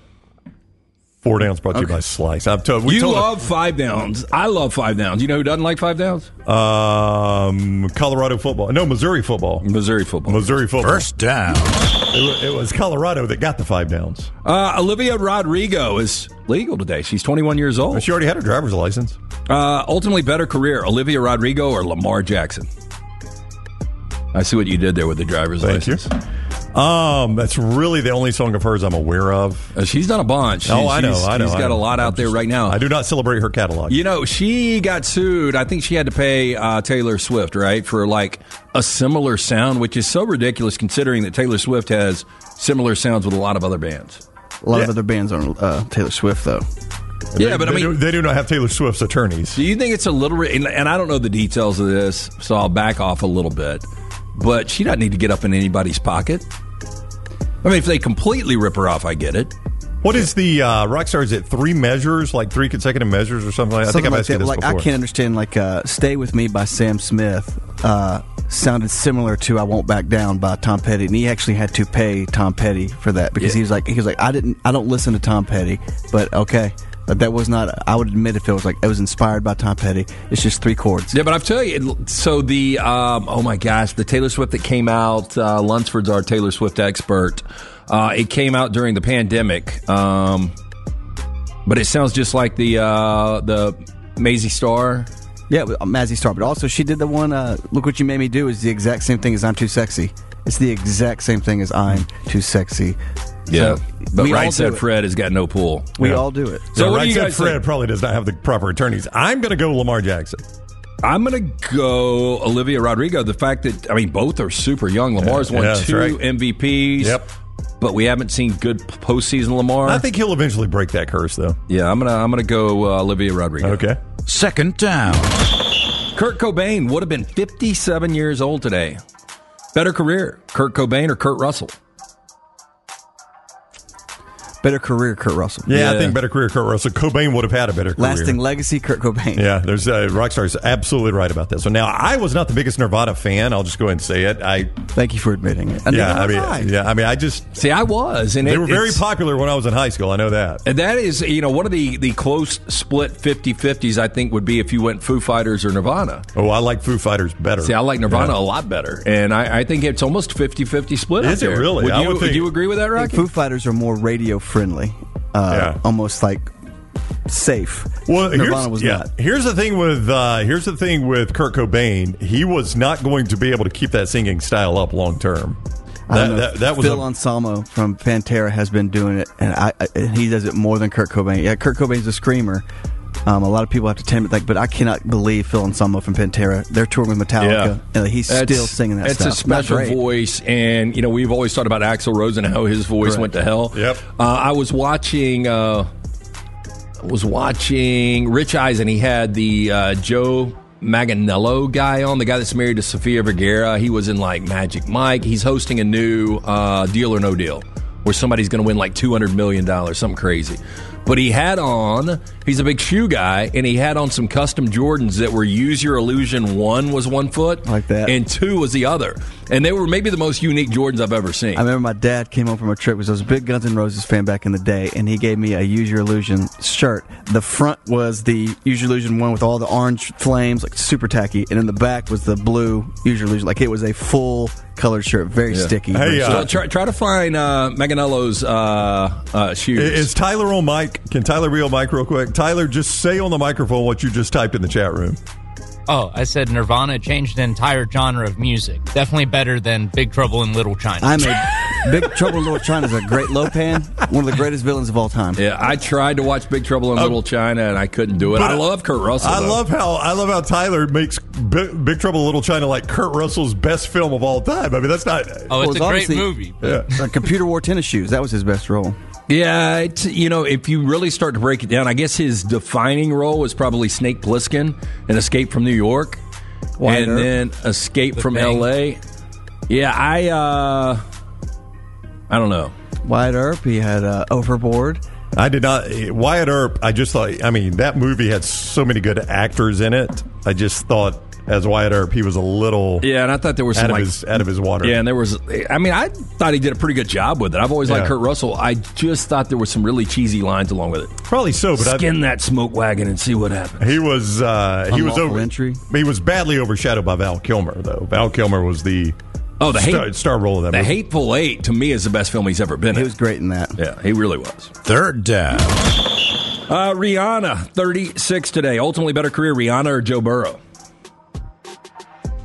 4 downs brought to you by Slice. You love 5 downs. I love 5 downs. You know who doesn't like 5 downs? Colorado football. No, Missouri football. First down. It was Colorado that got the 5 downs. Olivia Rodrigo is legal today. She's 21 years old. She already had her driver's license. Ultimately, better career, Olivia Rodrigo or Lamar Jackson? I see what you did there with the driver's license. Thank you. That's really the only song of hers I'm aware of. She's done a bunch. I know. She's got a lot out there right now. I do not celebrate her catalog. You know, she got sued. I think she had to pay Taylor Swift, right, for like a similar sound, which is so ridiculous considering that Taylor Swift has similar sounds with a lot of other bands. A lot of other bands on Taylor Swift, though. Yeah, but I mean, they do not have Taylor Swift's attorneys. Do you think it's a little, and I don't know the details of this, so I'll back off a little bit, but she doesn't need to get up in anybody's pocket. I mean, if they completely rip her off, I get it. What is the rock star? Is it three measures, like three consecutive measures or something like that? I think I've asked you this before. I can't understand, like, Stay With Me by Sam Smith sounded similar to I Won't Back Down by Tom Petty, and he actually had to pay Tom Petty for that because he was like, I don't listen to Tom Petty, but okay. That was not, I would admit if it was inspired by Tom Petty. It's just three chords. Yeah, but I'll tell you, so the, oh my gosh, the Taylor Swift that came out, Lunsford's our Taylor Swift expert. It came out during the pandemic, but it sounds just like the Mazzy Star. Yeah, Mazzy Star, but also she did the one, Look What You Made Me Do is the exact same thing as I'm Too Sexy. It's the exact same thing as I'm Too Sexy. Yeah, so, but Right Said Fred has got no pull. We all do it. So Right Said Fred probably does not have the proper attorneys. I'm going to go Lamar Jackson. I'm going to go Olivia Rodrigo. The fact that, I mean, both are super young. Lamar's won two MVPs. Yep. But we haven't seen good postseason Lamar. I think he'll eventually break that curse, though. Yeah, I'm gonna go Olivia Rodrigo. Okay. Second down. Kurt Cobain would have been 57 years old today. Better career, Kurt Cobain or Kurt Russell? Better career, Kurt Russell. Yeah, I think better career, Kurt Russell. Cobain would have had a better career. Lasting legacy, Kurt Cobain. Yeah, there's Rockstar's absolutely right about that. So now, I was not the biggest Nirvana fan. I'll just go ahead and say it. Thank you for admitting it. I mean, I was. And they were very popular when I was in high school. I know that. And that is, you know, one of the close split 50-50s, I think, would be if you went Foo Fighters or Nirvana. Oh, I like Foo Fighters better. See, I like Nirvana a lot better. And I think it's almost 50-50 split. Is it really? Would you agree with that, Rocky? Foo Fighters are more radio friendly, almost like safe. Well, Nirvana was not. Here's the thing with Kurt Cobain. He was not going to be able to keep that singing style up long term. That was Phil Anselmo from Pantera has been doing it, and he does it more than Kurt Cobain. Yeah, Kurt Cobain's a screamer. A lot of people have to tame it, but I cannot believe Phil Anselmo from Pantera. They're touring with Metallica, and he's still singing that stuff. It's a special voice, and you know we've always talked about Axl Rose and how his voice went to hell. Yep. I was watching Rich Eisen. He had the Joe Manganiello guy on, the guy that's married to Sofia Vergara. He was in like Magic Mike. He's hosting a new Deal or No Deal, where somebody's going to win like $200 million, something crazy. But he's a big shoe guy, and he had on some custom Jordans that were Use Your Illusion. One was 1 foot. Like that. And two was the other. And they were maybe the most unique Jordans I've ever seen. I remember my dad came home from a trip, was a big Guns N' Roses fan back in the day, and he gave me a Use Your Illusion shirt. The front was the Use Your Illusion one with all the orange flames, like super tacky, and in the back was the blue Use Your Illusion. Like it was a full colored shirt, very sticky. Hey, try to find Manganiello's shoes. Is Tyler on mic? Can Tyler be on mic real quick? Tyler, just say on the microphone what you just typed in the chat room. Oh, I said Nirvana changed the entire genre of music. Definitely better than Big Trouble in Little China. Big Trouble in Little China is a great Lopan, one of the greatest villains of all time. Yeah, I tried to watch Big Trouble in Little China and I couldn't do it. But I love Kurt Russell. I love how Tyler makes Big Trouble in Little China like Kurt Russell's best film of all time. I mean, that's not. Oh, it's a great movie. Yeah. Computer Wore Tennis Shoes. That was his best role. Yeah, it's, you know, if you really start to break it down, I guess his defining role was probably Snake Plissken in Escape from New York, then Escape from L.A. Yeah, I don't know. Wyatt Earp, he had Overboard. I did not. Wyatt Earp, I just thought, I mean, that movie had so many good actors in it. I just thought, as Wyatt Earp, he was a little and I thought there was some out of his water. Yeah, and there was. I mean, I thought he did a pretty good job with it. I've always liked Kurt Russell. I just thought there were some really cheesy lines along with it. Probably so, but skin that smoke wagon and see what happens. He was he was badly overshadowed by Val Kilmer though. Val Kilmer was the star role of that movie. The Hateful Eight to me is the best film he's ever been in. He was great in that. Yeah, he really was. Third down. Rihanna, 36 today. Ultimately better career, Rihanna or Joe Burrow?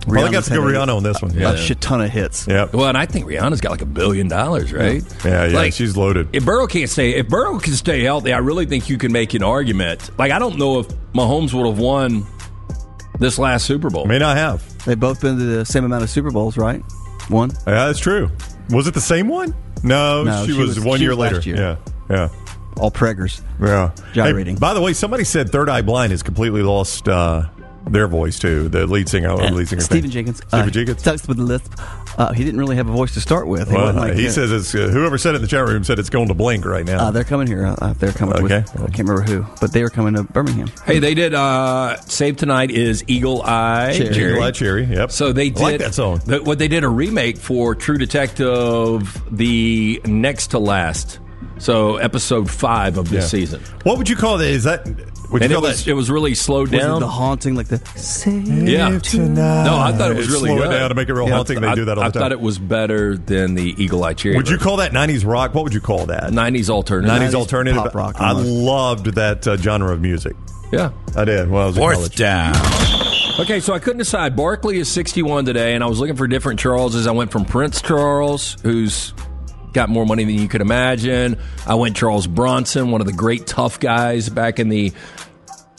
Well, they got to go Rihanna on this one. Yeah. A shit ton of hits. Yep. Well, and I think Rihanna's got like $1 billion, right? Yeah, yeah. Like, she's loaded. If Burrow can stay healthy, I really think you can make an argument. Like, I don't know if Mahomes would have won this last Super Bowl. May not have. They've both been to the same amount of Super Bowls, right? One. Yeah, that's true. Was it the same one? No, she was one year later. Last year. Yeah, yeah. All preggers. Yeah. Gyrating. Hey, by the way, somebody said Third Eye Blind has completely lost their voice, too. The lead singer. Stephen Jenkins. Stephen Jenkins. Stuck with the lisp. He didn't really have a voice to start with. He says it's... whoever said it in the chat room said it's going to blink right now. They're coming here. They're coming with... I can't remember who, but they were coming to Birmingham. Hey, they did... Save Tonight is Eagle Eye Cherry. Eagle Eye Cherry, yep. So they did... I like that song. They did a remake for True Detective, the next to last... So, episode 5 of this season. What would you call that? Is that... It was really slowed down. Was it the haunting, like the... Yeah. Tonight. No, I thought it was really good. Down to make it real haunting. They do that all the time. I thought it was better than the Eagle Eye Cherry. Would you call that 90s rock? What would you call that? 90s alternative. 90s alternative. Pop rock. I loved that genre of music. Yeah. I did. Well, I was Fourth down. Okay, so I couldn't decide. Barkley is 61 today, and I was looking for different Charleses. I went from Prince Charles, who's... got more money than you could imagine. I went Charles Bronson, one of the great tough guys back in the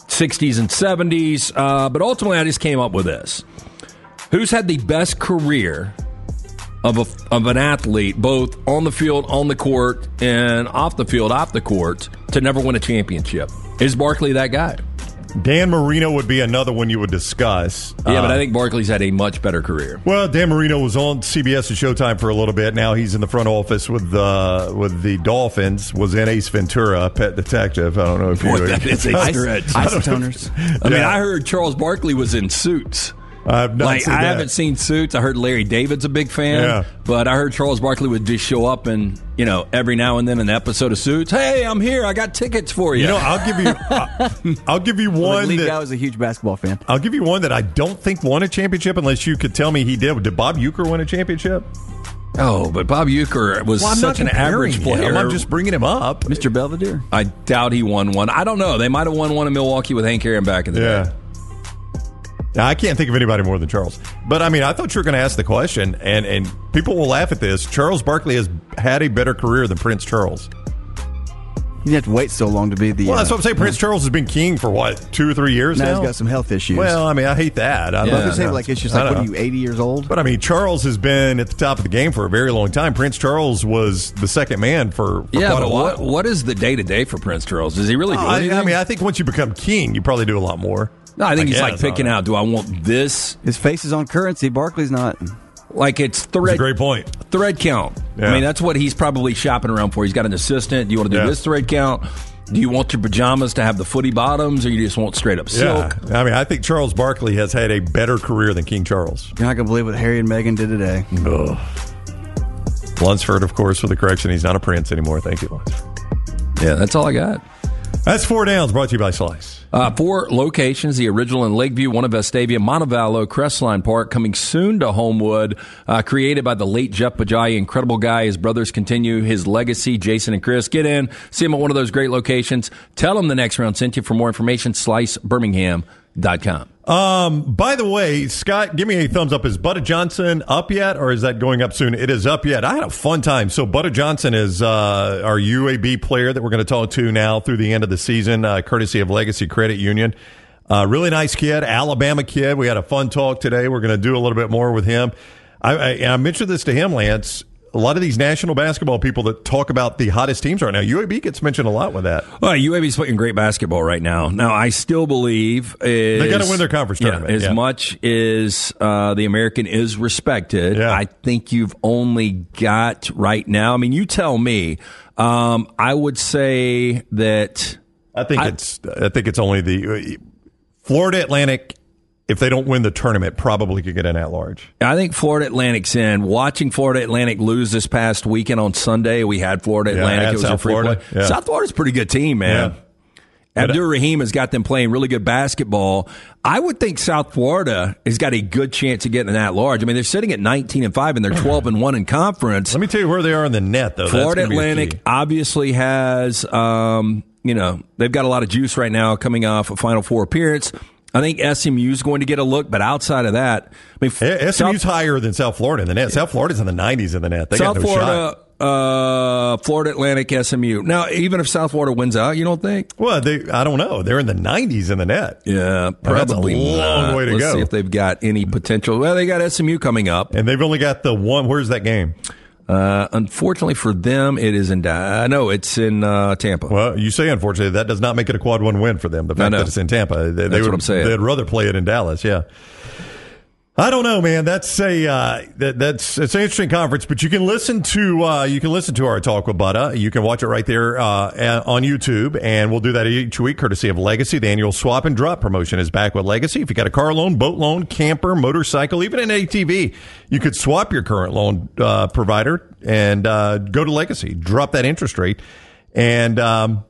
60s and 70s. But ultimately, I just came up with this. Who's had the best career of an athlete, both on the field, on the court, and off the field, off the court, to never win a championship? Is Barkley that guy? Dan Marino would be another one you would discuss. Yeah, but I think Barkley's had a much better career. Well, Dan Marino was on CBS and Showtime for a little bit. Now he's in the front office with the Dolphins, was in Ace Ventura, Pet Detective. I don't know if you heard. It's a stretch. Ice Toners. I mean, I heard Charles Barkley was in Suits. I haven't seen Suits. I heard Larry David's a big fan, but I heard Charles Barkley would just show up and, every now and then an episode of Suits. Hey, I'm here. I got tickets for you. I'll give you one. Lee Gow is a huge basketball fan. I'll give you one that I don't think won a championship unless you could tell me he did. Did Bob Uecker win a championship? Oh, but Bob Uecker was such an average player. I'm just bringing him up. Mr. Belvedere. I doubt he won one. I don't know. They might have won one in Milwaukee with Hank Aaron back in the day. I can't think of anybody more than Charles. But, I thought you were going to ask the question, and people will laugh at this. Charles Barkley has had a better career than Prince Charles. You have to wait so long to be the... Well, that's what I'm saying. Prince Charles has been king for, 2 or 3 years now? He's got some health issues. Well, I hate that. I'm not going to say, it's just like, what are you, 80 years old? But, Charles has been at the top of the game for a very long time. Prince Charles was the second man for quite a while. What is the day-to-day for Prince Charles? Does he really do anything? I think once you become king, you probably do a lot more. No, I think he's picking out, do I want this? His face is on currency. Barkley's not. It's thread. That's a great point. Thread count. Yeah. That's what he's probably shopping around for. He's got an assistant. Do you want to do this thread count? Do you want your pajamas to have the footy bottoms, or you just want straight up silk? Yeah. I think Charles Barkley has had a better career than King Charles. You're not going to believe what Harry and Meghan did today. Ugh. Lunsford, of course, with the correction. He's not a prince anymore. Thank you, Lunsford. Yeah, that's all I got. That's 4 Downs, brought to you by Slice. 4 locations, the original in Lakeview, one of Vestavia, Montevallo, Crestline Park, coming soon to Homewood, created by the late Jeff Bajaya. Incredible guy. His brothers continue his legacy, Jason and Chris. Get in, see him at one of those great locations. Tell them the next round sent you. For more information, SliceBirmingham.com. By the way, Scott, give me a thumbs up. Is Budda Johnson up yet, or is that going up soon? It is up yet. I had a fun time. So Budda Johnson is our UAB player that we're going to talk to now through the end of the season, courtesy of Legacy Credit Union. Really nice kid, Alabama kid. We had a fun talk today. We're going to do a little bit more with him. I mentioned this to him, Lance. A lot of these national basketball people that talk about the hottest teams right now, UAB gets mentioned a lot with that. Well, UAB's playing great basketball right now. Now, I still believe they got to win their conference tournament. As much as the American is respected, I think you've only got right now. You tell me. I would say that I think it's only the Florida Atlantic. If they don't win the tournament, probably could get in at large. I think Florida Atlantic's in. Watching Florida Atlantic lose this past weekend on Sunday, we had Florida Atlantic. It was South Florida. Yeah. South Florida's a pretty good team, man. Yeah. Abdur-Rahim has got them playing really good basketball. I would think South Florida has got a good chance of getting an at-large. They're sitting at 19-5, and they're 12-1 in conference. Let me tell you where they are in the net, though. Florida Atlantic obviously has, they've got a lot of juice right now coming off a Final Four appearance. I think SMU's going to get a look, but outside of that, I mean, SMU's higher than South Florida in the net. South Florida's in the 90s in the net. They got no shot. Florida Atlantic, SMU. Now, even if South Florida wins out, you don't think? Well, I don't know. They're in the 90s in the net. Yeah, probably. That's a long way to go. Let's see if they've got any potential. Well, they got SMU coming up. And they've only got the one. Where's that game? Unfortunately for them, it is in, it's in Tampa. Well, you say unfortunately, that does not make it a quad one win for them. The fact that it's in Tampa, they'd rather play it in Dallas. Yeah. I don't know, man. That's an interesting conference, but you can listen to our talk with Butta. You can watch it right there on YouTube, and we'll do that each week courtesy of Legacy. The annual swap and drop promotion is back with Legacy. If you got a car loan, boat loan, camper, motorcycle, even an ATV, you could swap your current loan provider and go to Legacy, drop that interest rate, and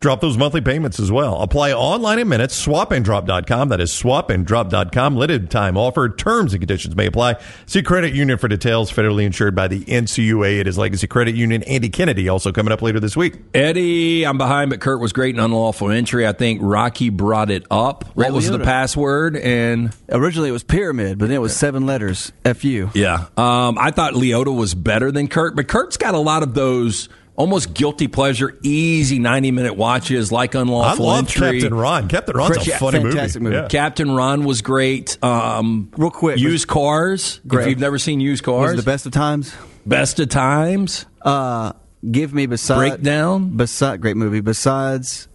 drop those monthly payments as well. Apply online in minutes, swapanddrop.com. That is swapanddrop.com. Limited time offer. Terms and conditions may apply. See Credit Union for details. Federally insured by the NCUA. It is Legacy Credit Union. Andy Kennedy also coming up later this week. Eddie, I'm behind, but Kurt was great in unlawful entry. I think Rocky brought it up. What was the password? And originally it was pyramid, but then it was 7 letters, F-U. Yeah. I thought Leota was better than Kurt, but Kurt's got a lot of those almost guilty pleasure, easy 90-minute watches like Unlawful Entry. I love Captain Ron. Captain Ron's a funny movie. Yeah. Captain Ron was great. Real quick. Used Cars. Great. If you've never seen Used Cars. Was it the Best of Times? Best of Times. Give me besides. Breakdown. Great movie. Besides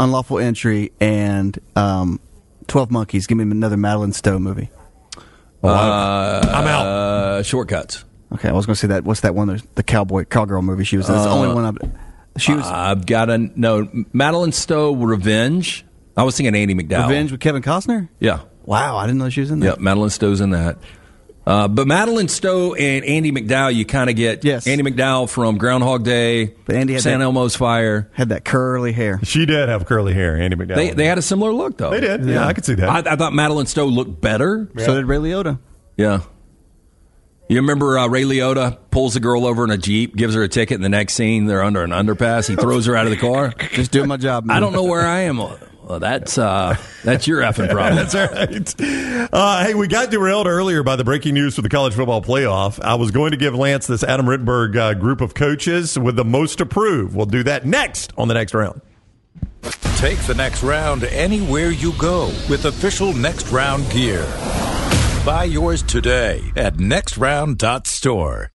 Unlawful Entry and 12 Monkeys, give me another Madeline Stowe movie. I'm out. Shortcuts. Okay, I was going to say that. What's that one? The cowgirl movie. She was the only one. I've got a no. Madeline Stowe, Revenge. I was thinking Andy McDowell. Revenge with Kevin Costner. Yeah. Wow, I didn't know she was in that. Yeah, Madeline Stowe's in that. But Madeline Stowe and Andy McDowell, you kind of get Andy McDowell from Groundhog Day, but Andy had San Elmo's Fire. Had that curly hair. She did have curly hair, Andy McDowell. They had a similar look, though. They did. Yeah, I could see that. I thought Madeline Stowe looked better. Yeah. So did Ray Liotta. Yeah. You remember Ray Liotta pulls a girl over in a Jeep, gives her a ticket, and the next scene they're under an underpass. He throws her out of the car. Just doing my job, man. I don't know where I am. Well, that's your effing problem. That's right. Hey, we got derailed earlier by the breaking news for the college football playoff. I was going to give Lance this Adam Rittenberg group of coaches with the most approved. We'll do that next on the Next Round. Take the Next Round anywhere you go with official Next Round gear. Buy yours today at nextround.store.